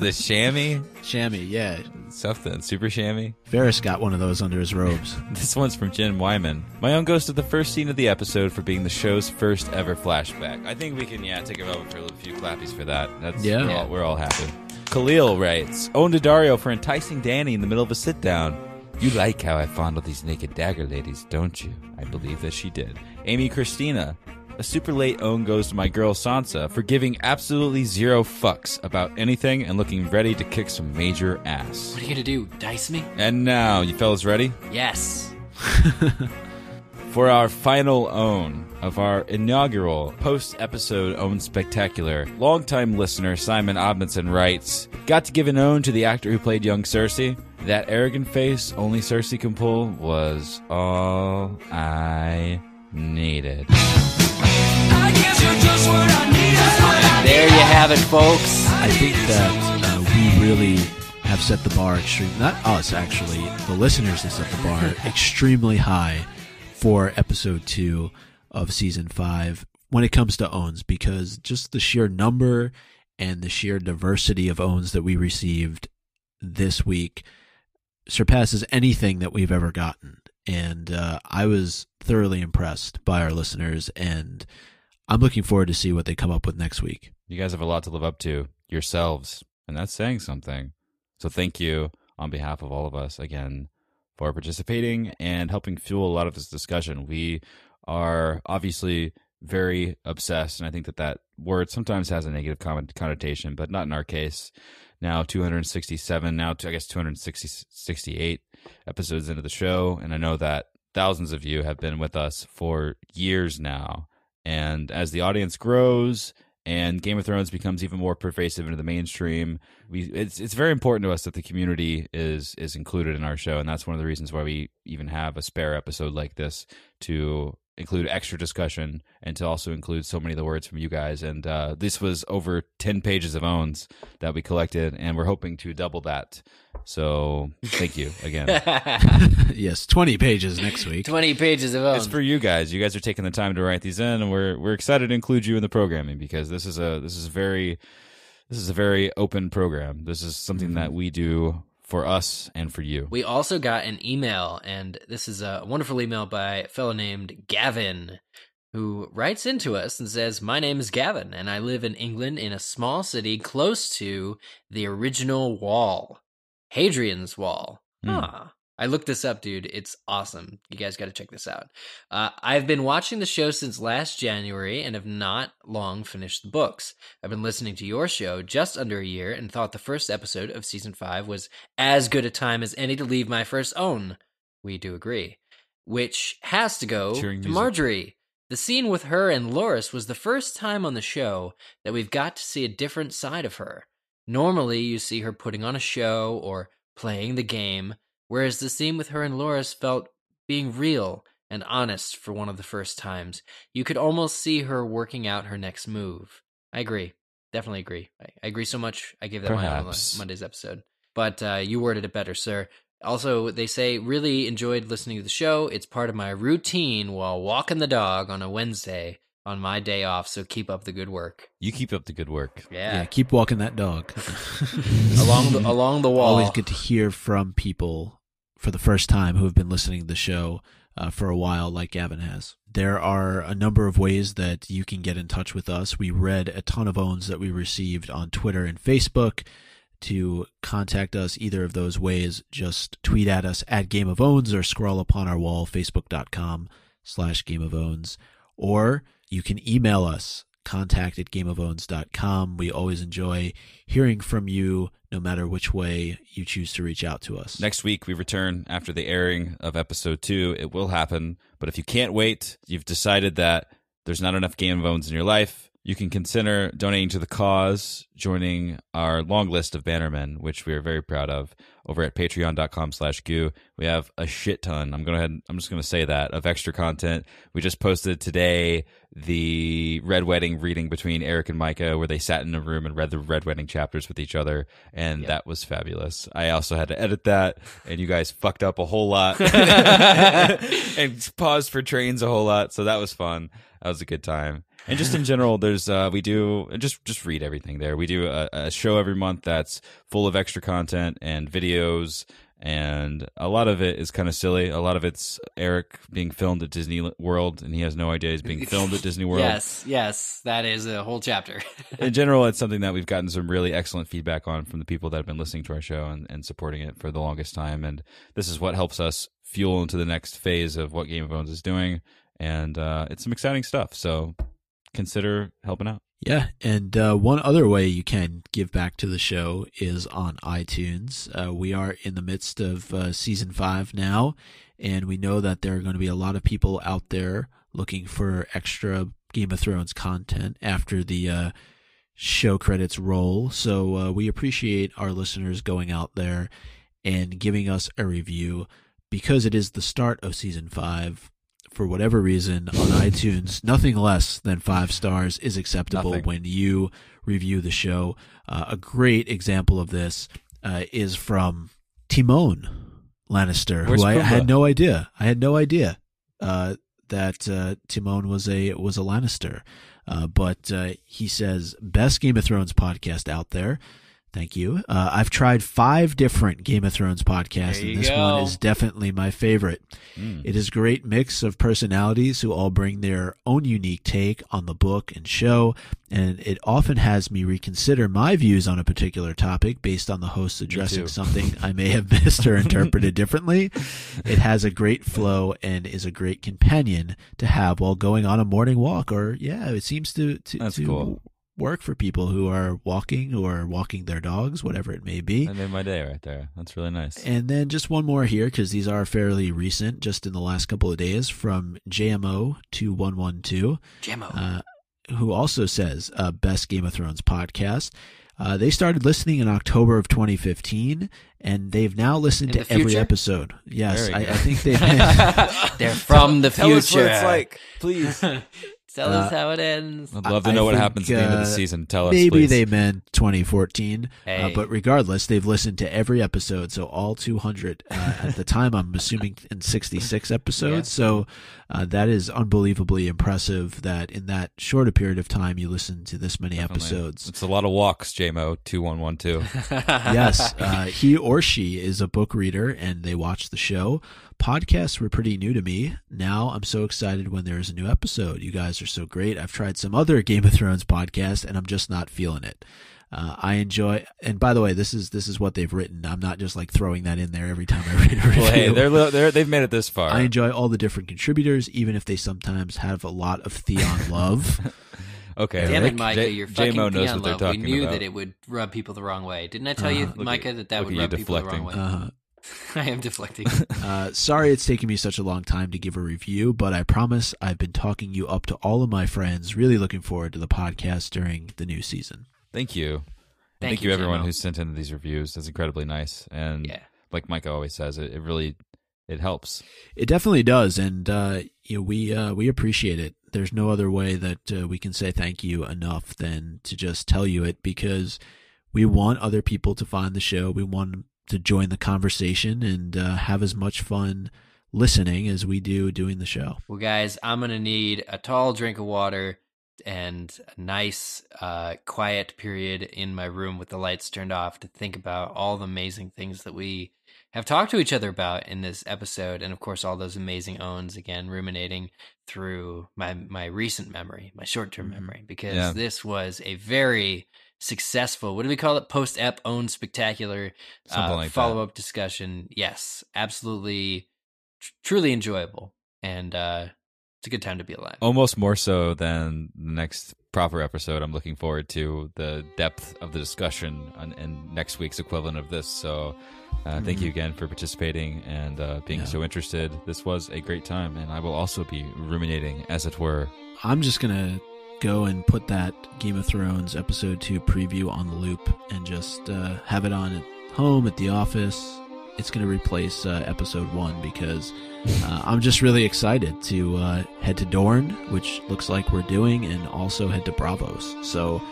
The chamois? Chamois, yeah. Something. Super chamois? Varys got one of those under his robes. This one's from Jen Wyman. My own goes to the first scene of the episode for being the show's first ever flashback. I think we can, take a moment for a few clappies for that. That's, yeah. We're all happy. Khalil writes, Own to Daario for enticing Danny in the middle of a sit-down. You like how I fondle these naked dagger ladies, don't you? I believe that she did. Amy Christina, a super late own goes to my girl Sansa for giving absolutely zero fucks about anything and looking ready to kick some major ass. What are you gonna do, dice me? And now, you fellas ready? Yes. For our final own of our inaugural post-episode own spectacular, longtime listener Simon Obinson writes, got to give an own to the actor who played young Cersei. That arrogant face only Cersei can pull was all I needed. There you have it, folks. I think that we really have set the bar extreme. Not us, actually. The listeners have set the bar extremely high for episode 2 of season 5 when it comes to owns, because just the sheer number and the sheer diversity of owns that we received this week surpasses anything that we've ever gotten. And I was thoroughly impressed by our listeners, and I'm looking forward to see what they come up with next week. You guys have a lot to live up to yourselves, and that's saying something. So thank you on behalf of all of us again for participating and helping fuel a lot of this discussion. We are obviously very obsessed, and I think that word sometimes has a negative connotation, but not in our case. Now 267, now I guess 268 episodes into the show, and I know that thousands of you have been with us for years now. And as the audience grows and Game of Thrones becomes even more pervasive into the mainstream, it's very important to us that the community is included in our show, and that's one of the reasons why we even have a spare episode like this to include extra discussion and to also include so many of the words from you guys. And this was over 10 pages of owns that we collected, and we're hoping to double that. So thank you again. Yes, 20 pages next week. 20 pages of owns. It's for you guys. You guys are taking the time to write these in, and we're excited to include you in the programming, because this is a very open program. This is something that we do for us and for you. We also got an email, and this is a wonderful email by a fellow named Gavin, who writes into us and says, my name is Gavin, and I live in England in a small city close to the original wall, Hadrian's Wall. I looked this up, dude. It's awesome. You guys got to check this out. I've been watching the show since last January and have not long finished the books. I've been listening to your show just under a year and thought the first episode of season 5 was as good a time as any to leave my first own. We do agree. Which has to go to Margaery. The scene with her and Loras was the first time on the show that we've got to see a different side of her. Normally, you see her putting on a show or playing the game, whereas the scene with her and Loras felt being real and honest for one of the first times. You could almost see her working out her next move. I agree. Definitely agree. I agree so much. I gave that my Monday's episode. But you worded it better, sir. Also, they say, really enjoyed listening to the show. It's part of my routine while walking the dog on a Wednesday on my day off, so keep up the good work. You keep up the good work. Yeah, keep walking that dog. along the wall. Always good to hear from people for the first time who have been listening to the show for a while, like Gavin has. There are a number of ways that you can get in touch with us. We read a ton of owns that we received on Twitter and Facebook. to contact us either of those ways, just tweet at us at Game of Owns or scroll upon our wall, facebook.com/Game of Owns, or you can email us, contact@gameofowns.com. We always enjoy hearing from you, no matter which way you choose to reach out to us. Next week, we return after the airing of episode 2. It will happen, but if you can't wait, you've decided that there's not enough Game of Owns in your life, you can consider donating to the cause, joining our long list of bannermen, which we are very proud of, over at patreon.com/goo. We have a shit ton, I'm just going to say that, of extra content. We just posted today the Red Wedding reading between Eric and Micah, where they sat in a room and read the Red Wedding chapters with each other, and that was fabulous. I also had to edit that, and you guys fucked up a whole lot and paused for trains a whole lot, so that was fun. That was a good time. And just in general, there's we do just read everything there. We do a show every month that's full of extra content and videos, and a lot of it is kind of silly. A lot of it's Eric being filmed at Disney World, and he has no idea he's being filmed at Disney World. Yes, that is a whole chapter. In general, it's something that we've gotten some really excellent feedback on from the people that have been listening to our show and supporting it for the longest time, and this is what helps us fuel into the next phase of what Game of Owns is doing, and it's some exciting stuff, so consider helping out. Yeah, and one other way you can give back to the show is on iTunes. We are in the midst of Season 5 now, and we know that there are going to be a lot of people out there looking for extra Game of Thrones content after the show credits roll. So we appreciate our listeners going out there and giving us a review, because it is the start of Season 5. For whatever reason, on iTunes, nothing less than 5 stars is acceptable when you review the show. A great example of this is from Tymon Lannister, who I had no idea. I had no idea that Tymon was a Lannister. But he says, best Game of Thrones podcast out there. Thank you. I've tried 5 different Game of Thrones podcasts, and this one is definitely my favorite. It is a great mix of personalities who all bring their own unique take on the book and show, and it often has me reconsider my views on a particular topic based on the host addressing something I may have missed or interpreted differently. It has a great flow and is a great companion to have while going on a morning walk, or it seems to cool. Work for people who are walking or walking their dogs, whatever it may be. I made my day right there. That's really nice. And then just one more here, because these are fairly recent, just in the last couple of days, from JMO2112. Who also says, best Game of Thrones podcast. They started listening in October of 2015, and they've now listened to every episode. Yes, I think they've been. They're from the future. Tell us what it's like, please. Tell us how it ends. I'd love to know what happens at the end of the season. Tell us, please. Maybe they meant 2014, but regardless, they've listened to every episode, so all 200 at the time, I'm assuming, in 66 episodes. Yeah. So that is unbelievably impressive that in that short a period of time, you listen to this many episodes. It's a lot of walks, JMO2112. Yes. He or she is a book reader, and they watch the show. Podcasts were pretty new to me. Now I'm so excited when there is a new episode. You guys are so great. I've tried some other Game of Thrones podcasts, and I'm just not feeling it. I enjoy, and by the way, this is what they've written. I'm not just like throwing that in there every time I read a review. Well, hey, they've made it this far. I enjoy all the different contributors, even if they sometimes have a lot of Theon love. Okay, damn it, Micah, you're fucking Theon love. We knew that it would rub people the wrong way. Didn't I tell you, Micah, that would rub people the wrong way? I am deflecting. Sorry it's taken me such a long time to give a review, but I promise I've been talking you up to all of my friends. Really looking forward to the podcast during the new season. Thank you. Thank you everyone who sent in these reviews. That's incredibly nice. And like Mike always says, it really helps. It definitely does. And we appreciate it. There's no other way that we can say thank you enough than to just tell you it, because we want other people to find the show. We want to join the conversation and have as much fun listening as we do doing the show. Well, guys, I'm going to need a tall drink of water and a nice quiet period in my room with the lights turned off to think about all the amazing things that we have talked to each other about in this episode. And of course, all those amazing owns, again, ruminating through my recent memory, my short-term memory, because this was a very successful. What do we call it? Post-ep own spectacular like follow-up discussion. Yes, absolutely. Truly enjoyable. And it's a good time to be alive. Almost more so than the next proper episode. I'm looking forward to the depth of the discussion and next week's equivalent of this. So thank you again for participating and being so interested. This was a great time, and I will also be ruminating, as it were. I'm just going to go and put that Game of Thrones episode 2 preview on the loop and just have it on at home, at the office. It's going to replace episode 1 because I'm just really excited to head to Dorne, which looks like we're doing, and also head to Braavos. So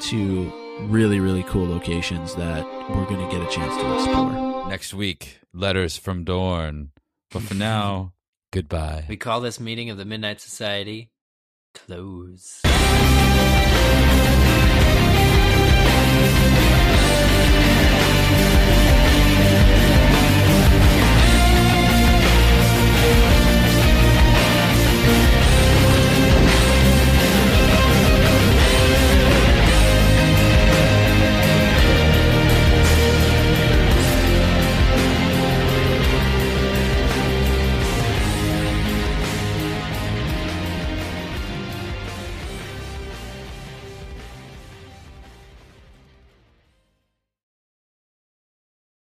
two really, really cool locations that we're going to get a chance to explore. Next week, letters from Dorne. But for now, goodbye. We call this meeting of the Midnight Society close.